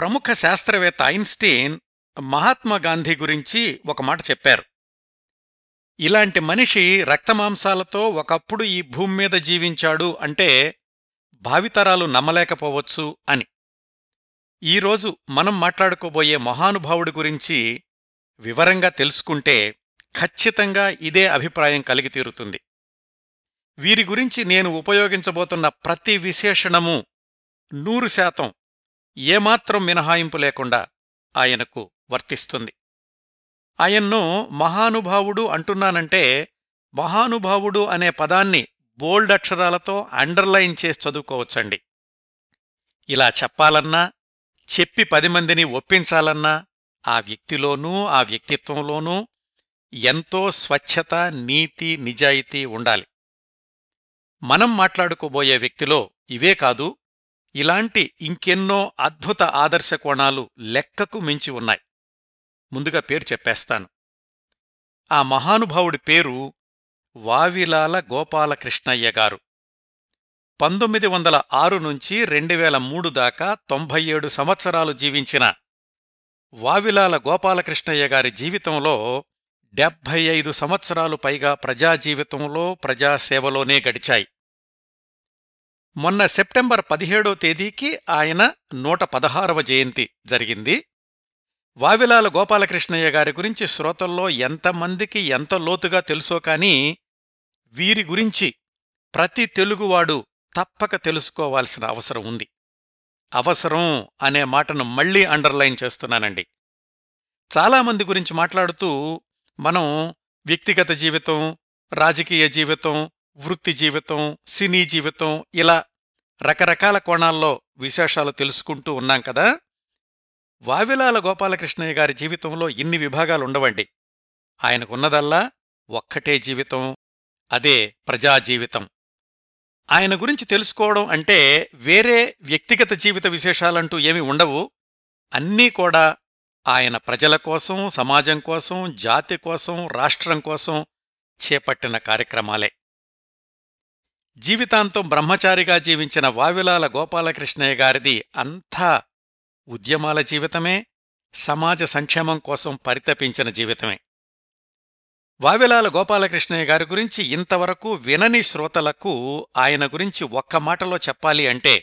ప్రముఖ శాస్త్రవేత్త ఐన్స్టీన్ మహాత్మాగాంధీ గురించి ఒక మాట చెప్పారు. ఇలాంటి మనిషి రక్తమాంసాలతో ఒకప్పుడు ఈ భూమి మీద జీవించాడు అంటే భావితరాలు నమ్మలేకపోవచ్చు అని. ఈరోజు మనం మాట్లాడుకోబోయే మహానుభావుడి గురించి వివరంగా తెలుసుకుంటే ఖచ్చితంగా ఇదే అభిప్రాయం కలిగి తీరుతుంది. వీరి గురించి నేను ఉపయోగించబోతున్న ప్రతి విశేషణము 100% ఏమాత్రం మినహాయింపు లేకుండా ఆయనకు వర్తిస్తుంది. ఆయన్ను మహానుభావుడు అంటున్నానంటే మహానుభావుడు అనే పదాన్ని బోల్డ్ అక్షరాలతో అండర్లైన్ చేసి చదువుకోవచ్చండి. ఇలా చెప్పాలన్నా, చెప్పి 10 మందిని ఒప్పించాలన్నా ఆ వ్యక్తిలోనూ ఆ వ్యక్తిత్వంలోనూ ఎంతో స్వచ్ఛత, నీతి, నిజాయితీ ఉండాలి. మనం మాట్లాడుకోబోయే వ్యక్తిలో ఇవే కాదు, ఇలాంటి ఇంకెన్నో అద్భుత ఆదర్శ కోణాలు లెక్కకు మించి ఉన్నాయి. ముందుగా పేరు చెప్పేస్తాను. ఆ మహానుభావుడి పేరు వావిలాల గోపాలకృష్ణయ్య గారు. 1906 నుంచి 2003 దాకా 97 సంవత్సరాలు జీవించిన వావిలాల గోపాలకృష్ణయ్య గారి జీవితంలో 75 సంవత్సరాలు పైగా ప్రజాజీవితంలో, ప్రజాసేవలోనే గడిచాయి. మొన్న సెప్టెంబర్ 17వ తేదీకి ఆయన 116వ జయంతి జరిగింది. వావిలాల గోపాలకృష్ణయ్య గారి గురించి శ్రోతల్లో ఎంతమందికి ఎంత లోతుగా తెలుసో కానీ వీరి గురించి ప్రతి తెలుగువాడు తప్పక తెలుసుకోవాల్సిన అవసరం ఉంది. అవసరం అనే మాటను మళ్లీ అండర్లైన్ చేస్తున్నానండి. చాలామంది గురించి మాట్లాడుతూ మనం వ్యక్తిగత జీవితం, రాజకీయ జీవితం, వృత్తి జీవితం, సినీ జీవితం ఇలా రకరకాల కోణాల్లో విశేషాలు తెలుసుకుంటూ ఉన్నాం కదా. వావిలాల గోపాలకృష్ణయ్య గారి జీవితంలో ఇన్ని విభాగాలుండవండి. ఆయనకున్నదల్లా ఒక్కటే జీవితం, అదే ప్రజాజీవితం. ఆయన గురించి తెలుసుకోవడం అంటే వేరే వ్యక్తిగత జీవిత విశేషాలంటూ ఏమీ ఉండవు. అన్నీ కూడా ఆయన ప్రజల కోసం, సమాజం కోసం, జాతి కోసం, రాష్ట్రం కోసం చేపట్టిన కార్యక్రమాలే. జీవితాంతం బ్రహ్మచారిగా జీవించిన వావిలాల గోపాలకృష్ణయ్య గారిది అంతా ఉద్యమాల జీవితమే, సమాజ సంక్షేమం కోసం పరితపించిన జీవితమే. వావిలాల గోపాలకృష్ణయ్య గారి గురించి ఇంతవరకు వినని శ్రోతలకు ఆయన గురించి ఒక్క మాటలో చెప్పాలి అంటే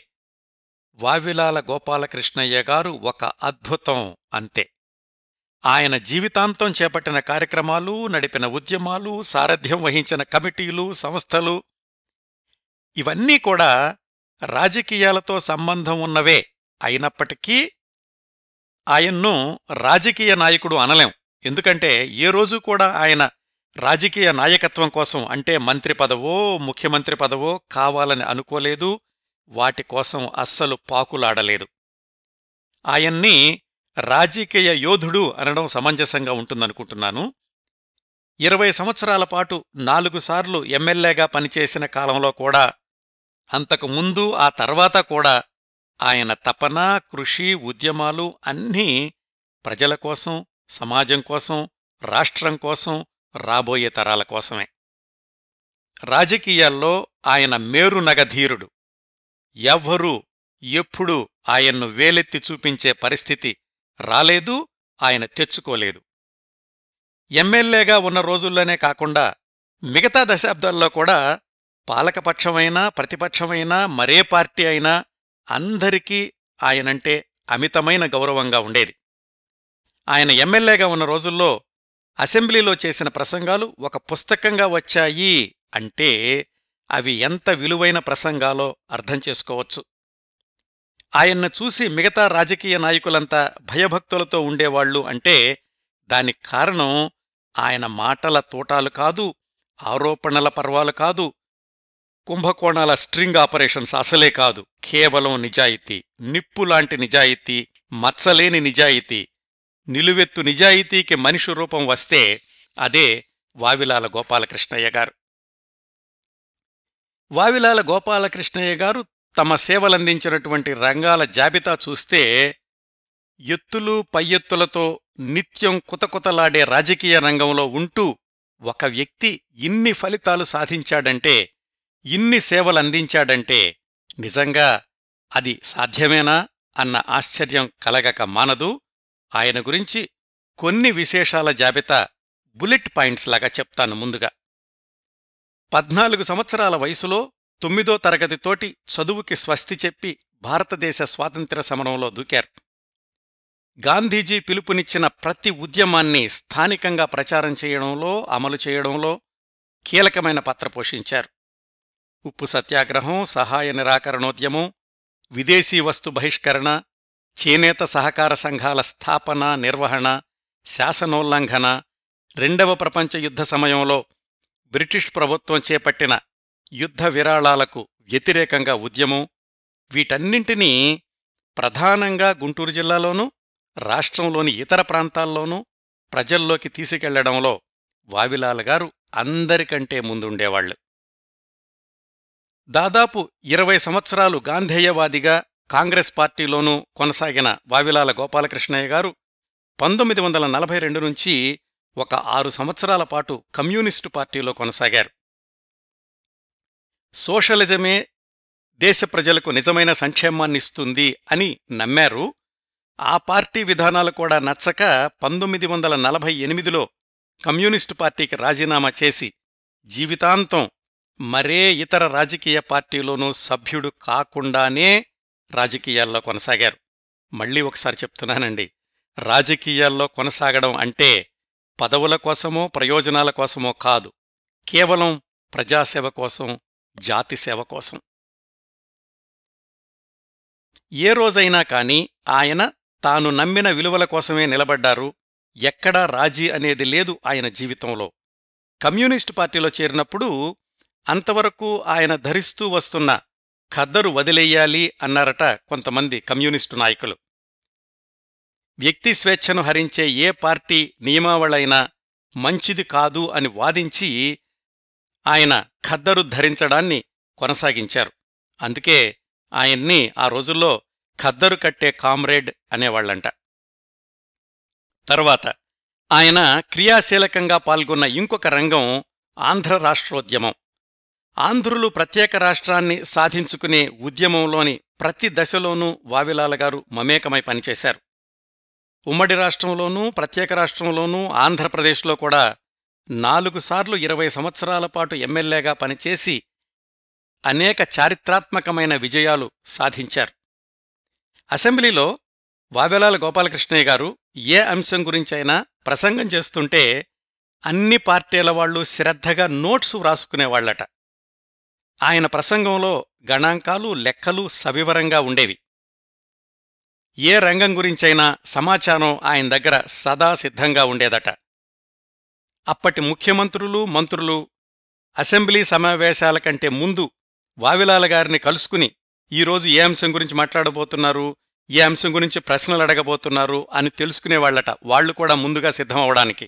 వావిలాల గోపాలకృష్ణయ్య గారు ఒక అద్భుతం అంతే. ఆయన జీవితాంతం చేపట్టిన కార్యక్రమాలు, నడిపిన ఉద్యమాలు, సారథ్యం వహించిన కమిటీలు, సంస్థలు ఇవన్నీ కూడా రాజకీయాలతో సంబంధం ఉన్నవే అయినప్పటికీ ఆయన్ను రాజకీయ నాయకుడు అనలేం. ఎందుకంటే ఏ రోజు కూడా ఆయన రాజకీయ నాయకత్వం కోసం, అంటే మంత్రి పదవో ముఖ్యమంత్రి పదవో కావాలని అనుకోలేదు, వాటి కోసం అస్సలు పాకులాడలేదు. ఆయన్ని రాజకీయ యోధుడు అనడం సమంజసంగా ఉంటుందనుకుంటున్నాను. 20 సంవత్సరాల పాటు 4 సార్లు ఎమ్మెల్యేగా పనిచేసిన కాలంలో కూడా, అంతకుముందు ఆ తర్వాత కూడా ఆయన తపన, కృషి, ఉద్యమాలు అన్నీ ప్రజల కోసం, సమాజం కోసం, రాష్ట్రం కోసం, రాబోయే తరాల కోసమే. రాజకీయాల్లో ఆయన మేరునగధీరుడు. ఎవ్వరూ ఎప్పుడూ ఆయన్ను వేలెత్తి చూపించే పరిస్థితి రాలేదు, ఆయన తెచ్చుకోలేదు. ఎమ్మెల్యేగా ఉన్న రోజుల్లోనే కాకుండా మిగతా దశాబ్దాల్లో కూడా పాలకపక్షమైనా, ప్రతిపక్షమైనా, మరే పార్టీ అయినా అందరికీ ఆయనంటే అమితమైన గౌరవంగా ఉండేది. ఆయన ఎమ్మెల్యేగా ఉన్న రోజుల్లో అసెంబ్లీలో చేసిన ప్రసంగాలు ఒక పుస్తకంగా వచ్చాయి అంటే అవి ఎంత విలువైన ప్రసంగాలో అర్థం చేసుకోవచ్చు. ఆయన్ను చూసి మిగతా రాజకీయ నాయకులంతా భయభక్తులతో ఉండేవాళ్లు అంటే దానికి కారణం ఆయన మాటల తూటాలు కాదు, ఆరోపణల పర్వాలు కాదు, కుంభకోణాల స్ట్రింగ్ ఆపరేషన్స్ అసలే కాదు. కేవలం నిజాయితీ, నిప్పులాంటి నిజాయితీ, మచ్చలేని నిజాయితీ, నిలువెత్తు నిజాయితీకి మనిషి రూపం వస్తే అదే వావిలాల గోపాలకృష్ణయ్య గారు. వావిలాల గోపాలకృష్ణయ్య గారు తమ సేవలందించినటువంటి రంగాల జాబితా చూస్తే ఎత్తులు పై ఎత్తులతో నిత్యం కుతకుతలాడే రాజకీయ రంగంలో ఉంటూ ఒక వ్యక్తి ఇన్ని ఫలితాలు సాధించాడంటే, ఇన్ని సేవలందించాడంటే నిజంగా అది సాధ్యమేనా అన్న ఆశ్చర్యం కలగక మానదు. ఆయన గురించి కొన్ని విశేషాల జాబితా బుల్లెట్ పాయింట్స్ లాగా చెప్తాను. ముందుగా 14 సంవత్సరాల వయసులో 9వ తరగతితోటి చదువుకి స్వస్తి చెప్పి భారతదేశ స్వాతంత్ర్య సమరంలో దూకారు. గాంధీజీ పిలుపునిచ్చిన ప్రతి ఉద్యమాన్ని స్థానికంగా ప్రచారం చేయడంలో, అమలు చేయడంలో కీలకమైన పాత్ర పోషించారు. ఉప్పు సత్యాగ్రహం, సహాయ నిరాకరణోద్యమం, విదేశీ వస్తు బహిష్కరణ, చేనేత సహకార సంఘాల స్థాపన, నిర్వహణ, శాసనోల్లంఘన, 2వ ప్రపంచ యుద్ధ సమయంలో బ్రిటిష్ ప్రభుత్వం చేపట్టిన యుద్ధ విరాళాలకు వ్యతిరేకంగా ఉద్యమం, వీటన్నింటినీ ప్రధానంగా గుంటూరు జిల్లాలోనూ రాష్ట్రంలోని ఇతర ప్రాంతాల్లోనూ ప్రజల్లోకి తీసుకెళ్లడంలో వావిలాల గారు అందరికంటే ముందుండేవాళ్లు. దాదాపు 20 సంవత్సరాలు గాంధేయవాదిగా కాంగ్రెస్ పార్టీలోనూ కొనసాగిన వావిలాల గోపాలకృష్ణయ్య గారు 1942 నుంచి ఒక 6 సంవత్సరాల పాటు కమ్యూనిస్టు పార్టీలో కొనసాగారు. సోషలిజమే దేశ ప్రజలకు నిజమైన సంక్షేమాన్నిస్తుంది అని నమ్మారు. ఆ పార్టీ విధానాలు కూడా నచ్చక 1948లో కమ్యూనిస్టు పార్టీకి రాజీనామా చేసి జీవితాంతం మరే ఇతర రాజకీయ పార్టీలోనూ సభ్యుడు కాకుండానే రాజకీయాల్లో కొనసాగారు. మళ్లీ ఒకసారి చెప్తున్నానండి, రాజకీయాల్లో కొనసాగడం అంటే పదవుల కోసమో ప్రయోజనాల కోసమో కాదు, కేవలం ప్రజాసేవ కోసం, జాతిసేవ కోసం. ఏ రోజైనా కానీ ఆయన తాను నమ్మిన విలువల కోసమే నిలబడ్డారు. ఎక్కడా రాజీ అనేది లేదు ఆయన జీవితంలో. కమ్యూనిస్టు పార్టీలో చేరినప్పుడు అంతవరకు ఆయన ధరిస్తూ వస్తున్న ఖద్దరు వదిలేయాలి అన్నారట కొంతమంది కమ్యూనిస్టు నాయకులు. వ్యక్తి స్వేచ్ఛను హరించే ఏ పార్టీ నియమావళైనా మంచిది కాదు అని వాదించి ఆయన ఖద్దరు ధరించడాన్ని కొనసాగించారు. అందుకే ఆయన్ని ఆ రోజుల్లో ఖద్దరు కట్టే కామ్రేడ్ అనేవాళ్లంట. తర్వాత ఆయన క్రియాశీలకంగా పాల్గొన్న ఇంకొక రంగం ఆంధ్ర రాష్ట్రోద్యమం. ఆంధ్రులు ప్రత్యేక రాష్ట్రాన్ని సాధించుకునే ఉద్యమంలోని ప్రతి దశలోనూ వావిలాల గారు మమేకమై పనిచేశారు. ఉమ్మడి రాష్ట్రంలోనూ, ప్రత్యేక రాష్ట్రంలోనూ, ఆంధ్రప్రదేశ్లో కూడా 4 సార్లు 20 సంవత్సరాల పాటు ఎమ్మెల్యేగా పనిచేసి అనేక చారిత్రాత్మకమైన విజయాలు సాధించారు. అసెంబ్లీలో వావిలాల గోపాలకృష్ణయ్య గారు ఏ అంశం గురించైనా ప్రసంగం చేస్తుంటే అన్ని పార్టీల వాళ్లు శ్రద్ధగా నోట్సు వ్రాసుకునేవాళ్లట. ఆయన ప్రసంగంలో గణాంకాలు, లెక్కలు సవివరంగా ఉండేవి. ఏ రంగం గురించైనా సమాచారం ఆయన దగ్గర సదా సిద్ధంగా ఉండేదట. అప్పటి ముఖ్యమంత్రులు, మంత్రులు అసెంబ్లీ సమావేశాల కంటే ముందు వావిలాల గారిని కలుసుకుని ఈరోజు ఏ అంశం గురించి మాట్లాడబోతున్నారు, ఏ అంశం గురించి ప్రశ్నలు అడగబోతున్నారు అని తెలుసుకునేవాళ్లట, వాళ్లు కూడా ముందుగా సిద్ధమవడానికి.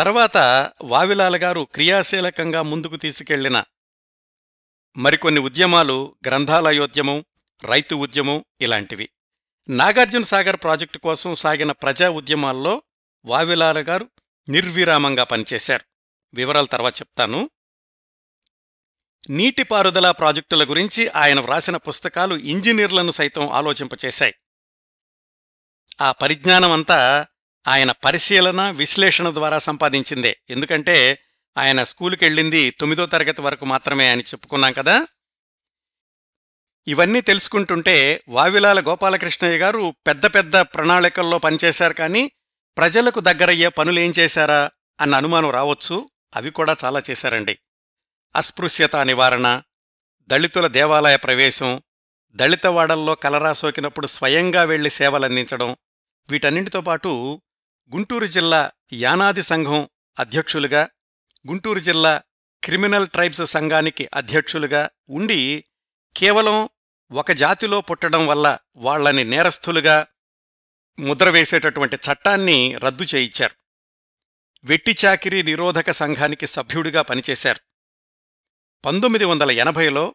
తర్వాత వావిలాల గారు క్రియాశీలకంగా ముందుకు తీసుకెళ్లిన మరికొన్ని ఉద్యమాలు గ్రంథాలయోద్యమం, రైతు ఉద్యమం ఇలాంటివి. నాగార్జునసాగర్ ప్రాజెక్టు కోసం సాగిన ప్రజా ఉద్యమాల్లో వావిలాల గారు నిర్విరామంగా పనిచేశారు. వివరాలు తర్వాత చెప్తాను. నీటిపారుదల ప్రాజెక్టుల గురించి ఆయన వ్రాసిన పుస్తకాలు ఇంజనీర్లను సైతం ఆలోచింపచేశాయి. ఆ పరిజ్ఞానమంతా ఆయన పరిశీలన, విశ్లేషణ ద్వారా సంపాదించిందే. ఎందుకంటే ఆయన స్కూలుకెళ్ళింది 9వ తరగతి వరకు మాత్రమే అని చెప్పుకున్నాం కదా. ఇవన్నీ తెలుసుకుంటుంటే వావిలాల గోపాలకృష్ణయ్య గారు పెద్ద పెద్ద ప్రణాళికల్లో పనిచేశారు, కానీ ప్రజలకు దగ్గరయ్యే పనులేం చేశారా అన్న అనుమానం రావచ్చు. అవి కూడా చాలా చేశారండి. అస్పృశ్యతా నివారణ, దళితుల దేవాలయ ప్రవేశం, దళితవాడల్లో కలరా సోకినప్పుడు స్వయంగా వెళ్లి సేవలందించడం, వీటన్నింటితో పాటు గుంటూరు జిల్లా యానాది సంఘం అధ్యక్షులుగా, గుంటూరు జిల్లా క్రిమినల్ ట్రైబ్స్ సంఘానికి అధ్యక్షులుగా ఉండి కేవలం ఒక జాతిలో పుట్టడం వల్ల వాళ్లని నేరస్థులుగా ముద్రవేసేటటువంటి చట్టాన్ని రద్దు చేయించారు. వెట్టిచాకిరీ నిరోధక సంఘానికి సభ్యుడిగా పనిచేశారు. 1980లో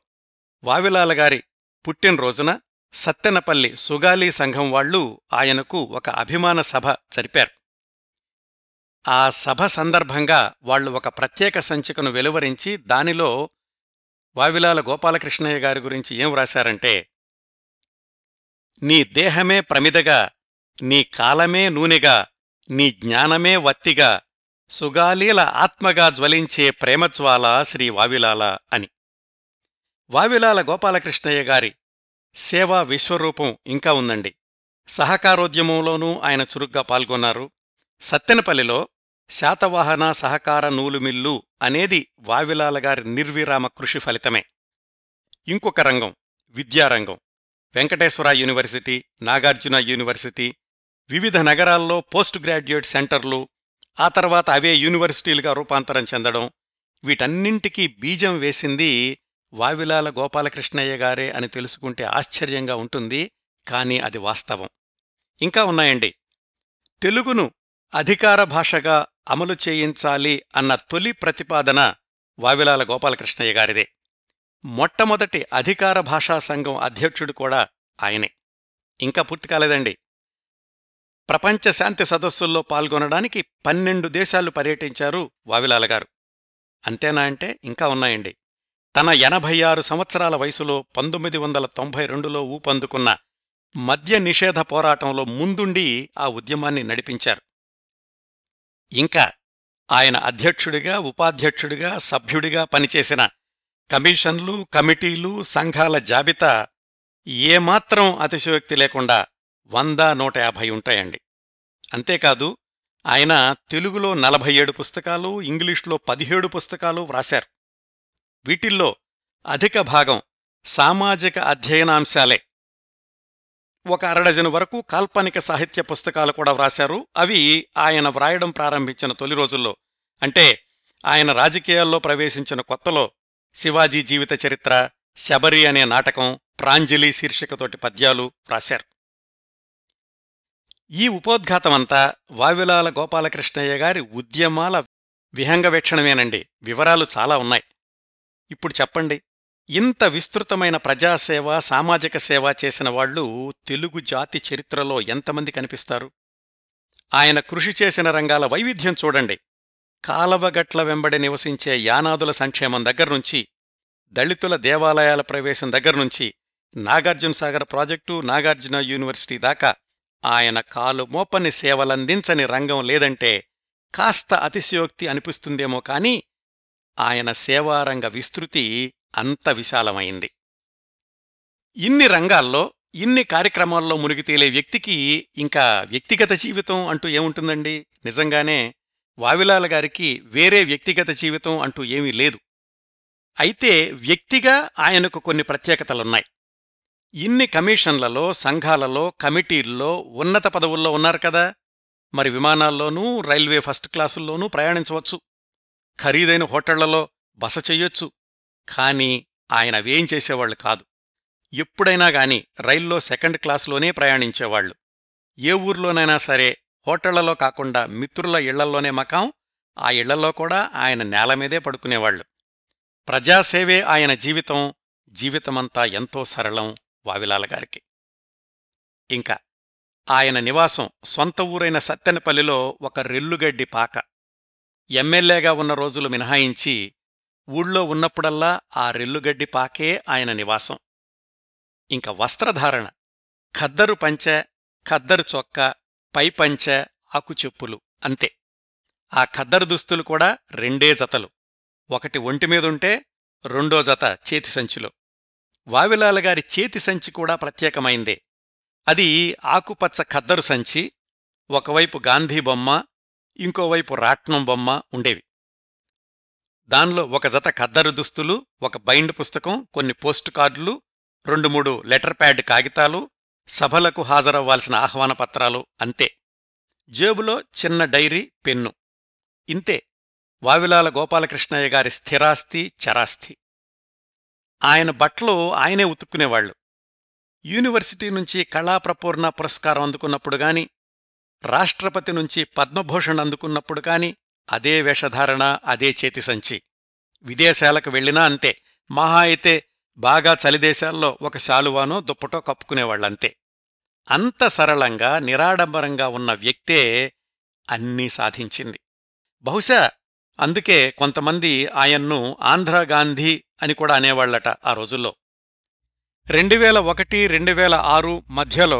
వావిలాల గారి పుట్టినరోజున సత్తెనపల్లి సుగాలీ సంఘం వాళ్లు ఆయనకు ఒక అభిమాన సభ జరిపారు. ఆ సభ సందర్భంగా వాళ్లు ఒక ప్రత్యేక సంచికను వెలువరించి దానిలో వావిలాల గోపాలకృష్ణయ్య గారి గురించి ఏం వ్రాశారంటే, నీ దేహమే ప్రమిదగా, నీ కాలమే నూనెగా, నీ జ్ఞానమే వత్తిగా, సుగాలీల ఆత్మగా జ్వలించే ప్రేమజ్వాల శ్రీ వావిలాల అని. వావిలాల గోపాలకృష్ణయ్య గారి సేవా విశ్వరూపం ఇంకా ఉందండి. సహకారోద్యమంలోనూ ఆయన చురుగ్గా పాల్గొన్నారు. సత్తెనపల్లిలో శాతవాహన సహకార నూలుమిల్లు అనేది వావిలాల గారి నిర్విరామ కృషి ఫలితమే. ఇంకొక రంగం విద్యారంగం. వెంకటేశ్వర యూనివర్సిటీ, నాగార్జున యూనివర్సిటీ, వివిధ నగరాల్లో పోస్ట్ గ్రాడ్యుయేట్ సెంటర్లు, ఆ తర్వాత అవే యూనివర్సిటీలుగా రూపాంతరం చెందడం, వీటన్నింటికీ బీజం వేసింది వావిలాల గోపాలకృష్ణయ్య గారే అని తెలుసుకుంటే ఆశ్చర్యంగా ఉంటుంది, కానీ అది వాస్తవం. ఇంకా ఉన్నాయండి. తెలుగును అధికార భాషగా అమలు చేయించాలి అన్న తొలి ప్రతిపాదన వావిలాల గోపాలకృష్ణయ్య గారిదే. మొట్టమొదటి అధికార భాషా సంఘం అధ్యక్షుడు కూడా ఆయనే. ఇంకా పూర్తి కాలేదండి. ప్రపంచ శాంతి సదస్సుల్లో పాల్గొనడానికి 12 దేశాలు పర్యటించారు వావిలాల గారు. అంతేనా అంటే ఇంకా ఉన్నాయండి. తన 86 సంవత్సరాల వయసులో 1992లో ఊపందుకున్న మద్య నిషేధ పోరాటంలో ముందుండి ఆ ఉద్యమాన్ని నడిపించారు. ఇంకా ఆయన అధ్యక్షుడిగా, ఉపాధ్యక్షుడిగా, సభ్యుడిగా పనిచేసిన కమిషన్లు, కమిటీలు, సంఘాల జాబితా ఏమాత్రం అతిశయోక్తి లేకుండా 100-150 ఉంటాయండి. అంతేకాదు, ఆయన తెలుగులో 47 పుస్తకాలు, ఇంగ్లీష్లో 17 పుస్తకాలు వ్రాశారు. వీటిల్లో అధిక భాగం సామాజిక అధ్యయనాంశాలే. ఒక 6 డజను వరకు కాల్పనిక సాహిత్య పుస్తకాలు కూడా వ్రాశారు. అవి ఆయన వ్రాయడం ప్రారంభించిన తొలి రోజుల్లో, అంటే ఆయన రాజకీయాల్లో ప్రవేశించిన కొత్తలో, శివాజీ జీవిత చరిత్ర, శబరి అనే నాటకం, ప్రాంజలి శీర్షికతోటి పద్యాలు వ్రాశారు. ఈ ఉపోద్ఘాతమంతా వావిలాల గోపాలకృష్ణయ్య గారి ఉద్యమాల విహంగవీక్షణమేనండి. వివరాలు చాలా ఉన్నాయి. ఇప్పుడు చెప్పండి, ఇంత విస్తృతమైన ప్రజాసేవ, సామాజిక సేవ చేసిన వాళ్ళు తెలుగు జాతి చరిత్రలో ఎంతమంది కనిపిస్తారు? ఆయన కృషి చేసిన రంగాల వైవిధ్యం చూడండి. కాలవగట్ల వెంబడి నివసించే యానాదుల సంక్షేమం దగ్గర్నుంచి, దళితుల దేవాలయాల ప్రవేశం దగ్గర్నుంచి, నాగార్జునసాగర్ ప్రాజెక్టు, నాగార్జున యూనివర్సిటీ దాకా ఆయన కాలుమోపని సేవలందించని రంగం లేదంటే కాస్త అతిశయోక్తి అనిపిస్తుందేమో, కానీ ఆయన సేవారంగ విస్తృతి అంత విశాలమైంది. ఇన్ని రంగాల్లో, ఇన్ని కార్యక్రమాల్లో మునిగి తేలే వ్యక్తికి ఇంకా వ్యక్తిగత జీవితం అంటూ ఏముంటుందండి? నిజంగానే వావిలాల గారికి వేరే వ్యక్తిగత జీవితం అంటూ ఏమీ లేదు. అయితే వ్యక్తిగా ఆయనకు కొన్ని ప్రత్యేకతలున్నాయి. ఇన్ని కమిషన్లలో, సంఘాలలో, కమిటీల్లో, ఉన్నత పదవుల్లో ఉన్నారు కదా. మరి విమానాల్లోనూ, రైల్వే ఫస్ట్ క్లాసుల్లోనూ ప్రయాణించవచ్చు, ఖరీదైన హోటళ్లలో బస చెయ్యొచ్చు. కానీ ఆయన అవేం చేసేవాళ్లు కాదు. ఎప్పుడైనా గాని రైల్లో సెకండ్ క్లాసులోనే ప్రయాణించేవాళ్లు. ఏ ఊర్లోనైనా సరే హోటళ్లలో కాకుండా మిత్రుల ఇళ్లల్లోనే మకాం. ఆ ఇళ్లలో కూడా ఆయన నేలమీదే పడుకునేవాళ్లు. ప్రజాసేవే ఆయన జీవితం. జీవితమంతా ఎంతో సరళం వావిలాల గారికి. ఇంకా ఆయన నివాసం సొంత ఊరైన సత్తెనపల్లిలో ఒక రెల్లుగడ్డి పాక. ఎమ్మెల్యేగా ఉన్న రోజులు మినహాయించి ఊళ్ళో ఉన్నప్పుడల్లా ఆ రెల్లుగడ్డి పాకే ఆయన నివాసం. ఇంకా వస్త్రధారణ, ఖద్దరు పంచె, ఖద్దరు చొక్కా, పైపంచె, ఆకుచెప్పులు అంతే. ఆ ఖద్దరు దుస్తులు కూడా 2 జతలు, ఒకటి ఒంటిమీదుంటే రెండో జత చేతిసంచిలో. వావిలాల గారి చేతిసంచి కూడా ప్రత్యేకమైందే. అది ఆకుపచ్చ ఖద్దరు సంచి. ఒకవైపు గాంధీ బొమ్మ, ఇంకోవైపు రాట్నం బొమ్మ ఉండేవి. దానిలో ఒక జత ఖద్దరు దుస్తులు, ఒక బైండ్ పుస్తకం, కొన్ని పోస్టు కార్డులు, 2-3 లెటర్ ప్యాడ్ కాగితాలు, సభలకు హాజరవ్వాల్సిన ఆహ్వాన పత్రాలు అంతే. జేబులో చిన్న డైరీ, పెన్ను. ఇంతే వావిలాల గోపాలకృష్ణయ్య గారి స్థిరాస్తి, చరాస్తి. ఆయన బట్టలు ఆయనే ఉతుక్కునేవాళ్లు. యూనివర్సిటీ నుంచి కళాప్రపూర్ణ పురస్కారం అందుకున్నప్పుడుగాని, రాష్ట్రపతి నుంచి పద్మభూషణ్ అందుకున్నప్పుడుగాని అదే వేషధారణ, అదే చేతిసంచి. విదేశాలకు వెళ్లినా అంతే. మహా అయితే బాగా చలిదేశాల్లో ఒక శాలువానో దుప్పటో కప్పుకునేవాళ్లంతే. అంత సరళంగా, నిరాడంబరంగా ఉన్న వ్యక్తే అన్నీ సాధించింది. బహుశా అందుకే కొంతమంది ఆయన్ను ఆంధ్రగాంధీ అని కూడా అనేవాళ్లట ఆ రోజుల్లో. 2001-2006 మధ్యలో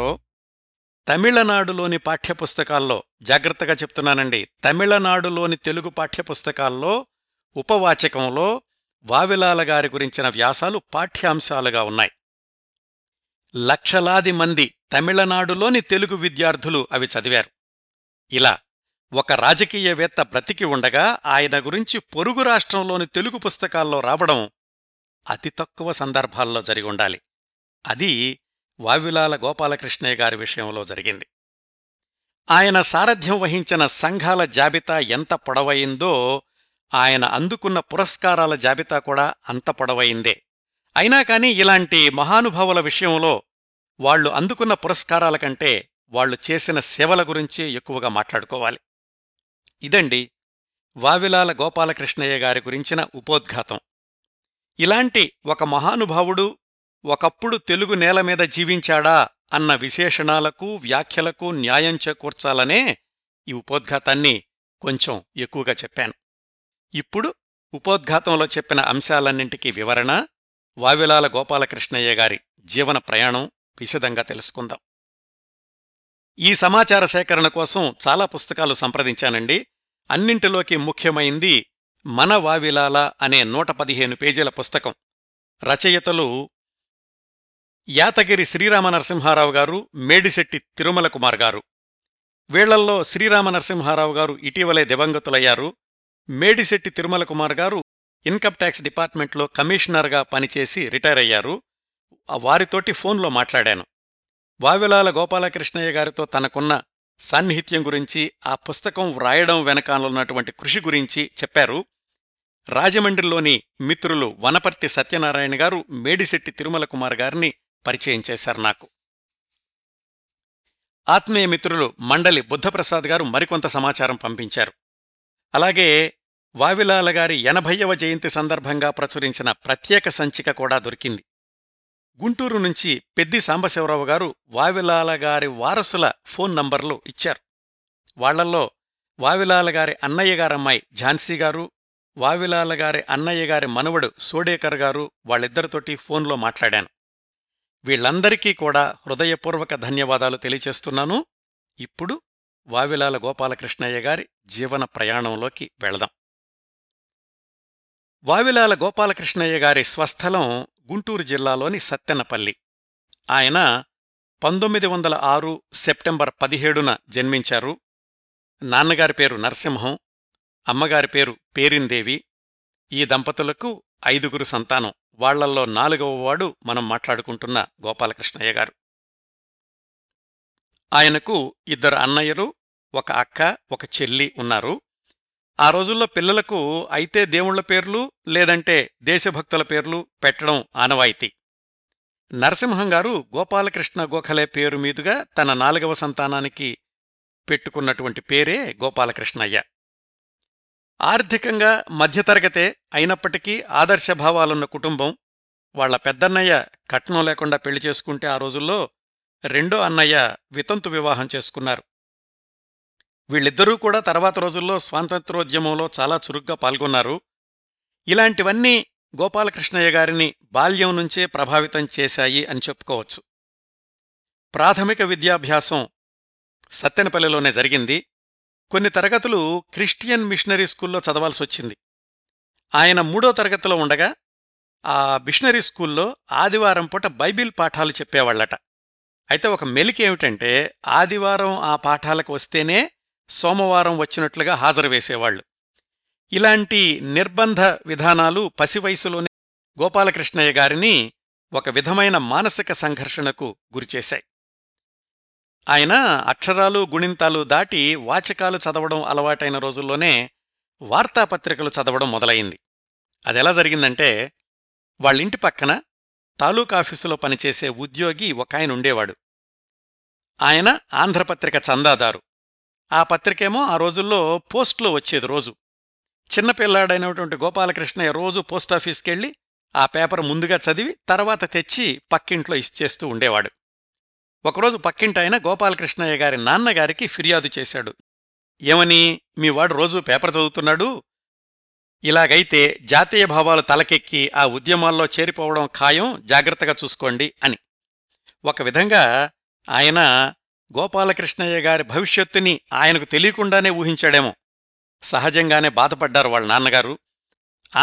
తమిళనాడులోని పాఠ్యపుస్తకాల్లో, జాగ్రత్తగా చెప్తున్నానండి, తమిళనాడులోని తెలుగు పాఠ్యపుస్తకాల్లో ఉపవాచకంలో వావిలాల గారి గురించిన వ్యాసాలు పాఠ్యాంశాలుగా ఉన్నాయి. లక్షలాది మంది తమిళనాడులోని తెలుగు విద్యార్థులు అవి చదివారు. ఇలా ఒక రాజకీయవేత్త బ్రతికి ఉండగా ఆయన గురించి పొరుగు రాష్ట్రంలోని తెలుగు పుస్తకాల్లో రావడం అతి తక్కువ సందర్భాల్లో జరిగి ఉండాలి. అది వావిలాల గోపాలకృష్ణయ్య గారి విషయంలో జరిగింది. ఆయన సారథ్యం వహించిన సంఘాల జాబితా ఎంత పొడవైందో ఆయన అందుకున్న పురస్కారాల జాబితా కూడా అంత పొడవైందే. అయినా కానీ ఇలాంటి మహానుభావుల విషయంలో వాళ్లు అందుకున్న పురస్కారాల కంటే వాళ్లు చేసిన సేవల గురించి ఎక్కువగా మాట్లాడుకోవాలి. ఇదండి వావిలాల గోపాలకృష్ణయ్య గారి గురించిన ఉపోద్ఘాతం. ఇలాంటి ఒక మహానుభావుడు ఒకప్పుడు తెలుగు నేల మీద జీవించాడా అన్న విశేషణాలకు, వ్యాఖ్యలకు న్యాయం చేకూర్చాలనే ఈ ఉపోద్ఘాతాన్ని కొంచెం ఎక్కువగా చెప్పాను. ఇప్పుడు ఉపోద్ఘాతంలో చెప్పిన అంశాలన్నింటికీ వివరణ, వావిలాల గోపాలకృష్ణయ్య గారి జీవన ప్రయాణం విశదంగా తెలుసుకుందాం. ఈ సమాచార సేకరణ కోసం చాలా పుస్తకాలు సంప్రదించానండి. అన్నింటిలోకి ముఖ్యమైంది మన వావిలాల అనే 115 పేజీల పుస్తకం. రచయితలు యాతగిరి శ్రీరామ నరసింహారావు గారు, మేడిశెట్టి తిరుమల కుమార్ గారు. వీళ్లల్లో శ్రీరామ నరసింహారావు గారు ఇటీవలే దివంగతులయ్యారు. మేడిశెట్టి తిరుమల కుమార్ గారు ఇన్కమ్ట్యాక్స్ డిపార్ట్మెంట్లో కమిషనర్గా పనిచేసి రిటైర్ అయ్యారు. వారితోటి ఫోన్లో మాట్లాడాను. వావిలాల గోపాలకృష్ణయ్య గారితో తనకున్న సాన్నిహిత్యం గురించి, ఆ పుస్తకం వ్రాయడం వెనకాలన్నటువంటి కృషి గురించి చెప్పారు. రాజమండ్రిలోని మిత్రులు వనపర్తి సత్యనారాయణ గారు మేడిశెట్టి తిరుమల కుమార్ గారిని పరిచయం చేశారు నాకు. ఆత్మీయ మిత్రులు మండలి బుద్ధప్రసాద్ గారు మరికొంత సమాచారం పంపించారు. అలాగే వావిలాల గారి 80వ జయంతి సందర్భంగా ప్రచురించిన ప్రత్యేక సంచిక కూడా దొరికింది. గుంటూరు నుంచి పెద్ది సాంబశివరావు గారు వావిలాల గారి వారసుల ఫోన్ నంబర్లు ఇచ్చారు. వాళ్లల్లో వావిలాల గారి అన్నయ్య గారమ్మాయి ఝాన్సీ గారు, వావిలాల గారి అన్నయ్య గారి మనవడు సోడేకర్ గారు, వాళ్ళిద్దరితోటి ఫోన్లో మాట్లాడాను. వీళ్లందరికీ కూడా హృదయపూర్వక ధన్యవాదాలు తెలియచేస్తున్నాను. ఇప్పుడు వావిలాల గోపాలకృష్ణయ్య గారి జీవన ప్రయాణంలోకి వెళదాం. వావిలాల గోపాలకృష్ణయ్య గారి స్వస్థలం గుంటూరు జిల్లాలోని సత్తెనపల్లి. ఆయన 1906 సెప్టెంబర్ 17న జన్మించారు. నాన్నగారి పేరు నరసింహం, అమ్మగారి పేరు పేరిందేవి. ఈ దంపతులకు 5గురు సంతానం. వాళ్లల్లో 4వ వాడు మనం మాట్లాడుకుంటున్న గోపాలకృష్ణయ్య గారు. ఆయనకు 2 అన్నయ్యలు, 1 అక్క, 1 చెల్లి ఉన్నారు. ఆ రోజుల్లో పిల్లలకు అయితే దేవుళ్ల పేర్లు లేదంటే దేశభక్తుల పేర్లు పెట్టడం ఆనవాయితీ. నరసింహం గారు గోపాలకృష్ణ గోఖలే పేరు మీదుగా తన 4వ సంతానానికి పెట్టుకున్నటువంటి పేరే గోపాలకృష్ణయ్య. ఆర్థికంగా మధ్యతరగతే అయినప్పటికీ ఆదర్శభావాలున్న కుటుంబం. వాళ్ల పెద్దన్నయ్య కట్నం లేకుండా పెళ్లి చేసుకుంటే, ఆ రోజుల్లో 2వ అన్నయ్య వితంతు వివాహం చేసుకున్నారు. వీళ్ళిద్దరూ కూడా తర్వాత రోజుల్లో స్వాతంత్రోద్యమంలో చాలా చురుగ్గా పాల్గొన్నారు. ఇలాంటివన్నీ గోపాలకృష్ణయ్య గారిని బాల్యం నుంచే ప్రభావితం చేశాయి అని చెప్పుకోవచ్చు. ప్రాథమిక విద్యాభ్యాసం సత్తెనపల్లిలోనే జరిగింది. కొన్ని తరగతులు క్రిస్టియన్ మిషనరీ స్కూల్లో చదవాల్సొచ్చింది. ఆయన 3వ తరగతిలో ఉండగా ఆ మిషనరీ స్కూల్లో ఆదివారం పూట బైబిల్ పాఠాలు చెప్పేవాళ్లట. అయితే ఒక మెలిక ఏమిటంటే, ఆదివారం ఆ పాఠాలకు వస్తేనే సోమవారం వచ్చినట్లుగా హాజరు వేసేవాళ్లు. ఇలాంటి నిర్బంధ విధానాలు పసివయసులోనే గోపాలకృష్ణయ్య గారిని ఒక విధమైన మానసిక సంఘర్షణకు గురిచేశాయి. ఆయన అక్షరాలు గుణింతాలు దాటి వాచకాలు చదవడం అలవాటైన రోజుల్లోనే వార్తాపత్రికలు చదవడం మొదలైంది. అదెలా జరిగిందంటే, వాళ్ళింటి పక్కన తాలూకాఫీసులో పనిచేసే ఉద్యోగి ఒకాయన ఉండేవాడు. ఆయన ఆంధ్రపత్రిక చందాదారు. ఆ పత్రికేమో ఆ రోజుల్లో పోస్ట్లో వచ్చేది. రోజు చిన్నపిల్లాడైనటువంటి గోపాలకృష్ణయ్య రోజు పోస్టాఫీస్కెళ్ళి ఆ పేపర్ ముందుగా చదివి తర్వాత తెచ్చి పక్కింట్లో ఇచ్చేస్తూ ఉండేవాడు. ఒకరోజు పక్కింటాయన గోపాలకృష్ణయ్య గారి నాన్నగారికి ఫిర్యాదు చేశాడు. ఏమని, మీవాడు రోజూ పేపర్ చదువుతున్నాడు, ఇలాగైతే జాతీయ భావాలు తలకెక్కి ఆ ఉద్యమాల్లో చేరిపోవడం ఖాయం, జాగ్రత్తగా చూసుకోండి అని. ఒక విధంగా ఆయన గోపాలకృష్ణయ్య గారి భవిష్యత్తుని ఆయనకు తెలియకుండానే ఊహించాడేమో. సహజంగానే బాధపడ్డారు వాళ్ళ నాన్నగారు.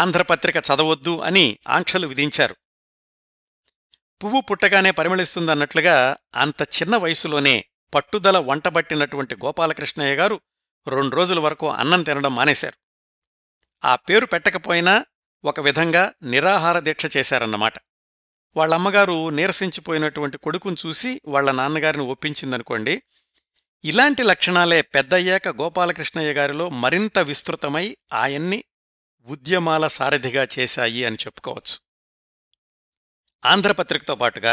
ఆంధ్రపత్రిక చదవొద్దు అని ఆంక్షలు విధించారు. పువ్వు పుట్టగానే పరిమళిస్తుందన్నట్లుగా అంత చిన్న వయసులోనే పట్టుదల వంటబట్టినటువంటి గోపాలకృష్ణయ్య గారు 2 రోజుల వరకు అన్నం తినడం మానేశారు. ఆ పేరు పెట్టకపోయినా ఒక విధంగా నిరాహార దీక్ష చేశారన్నమాట. వాళ్ళమ్మగారు నీరసించిపోయినటువంటి కొడుకును చూసి వాళ్ల నాన్నగారిని ఒప్పించిందనుకోండి. ఇలాంటి లక్షణాలే పెద్దయ్యాక గోపాలకృష్ణయ్య గారిలో మరింత విస్తృతమై ఆయన్ని ఉద్యమాల సారథిగా చేశాయి అని చెప్పుకోవచ్చు. ఆంధ్రపత్రికతో పాటుగా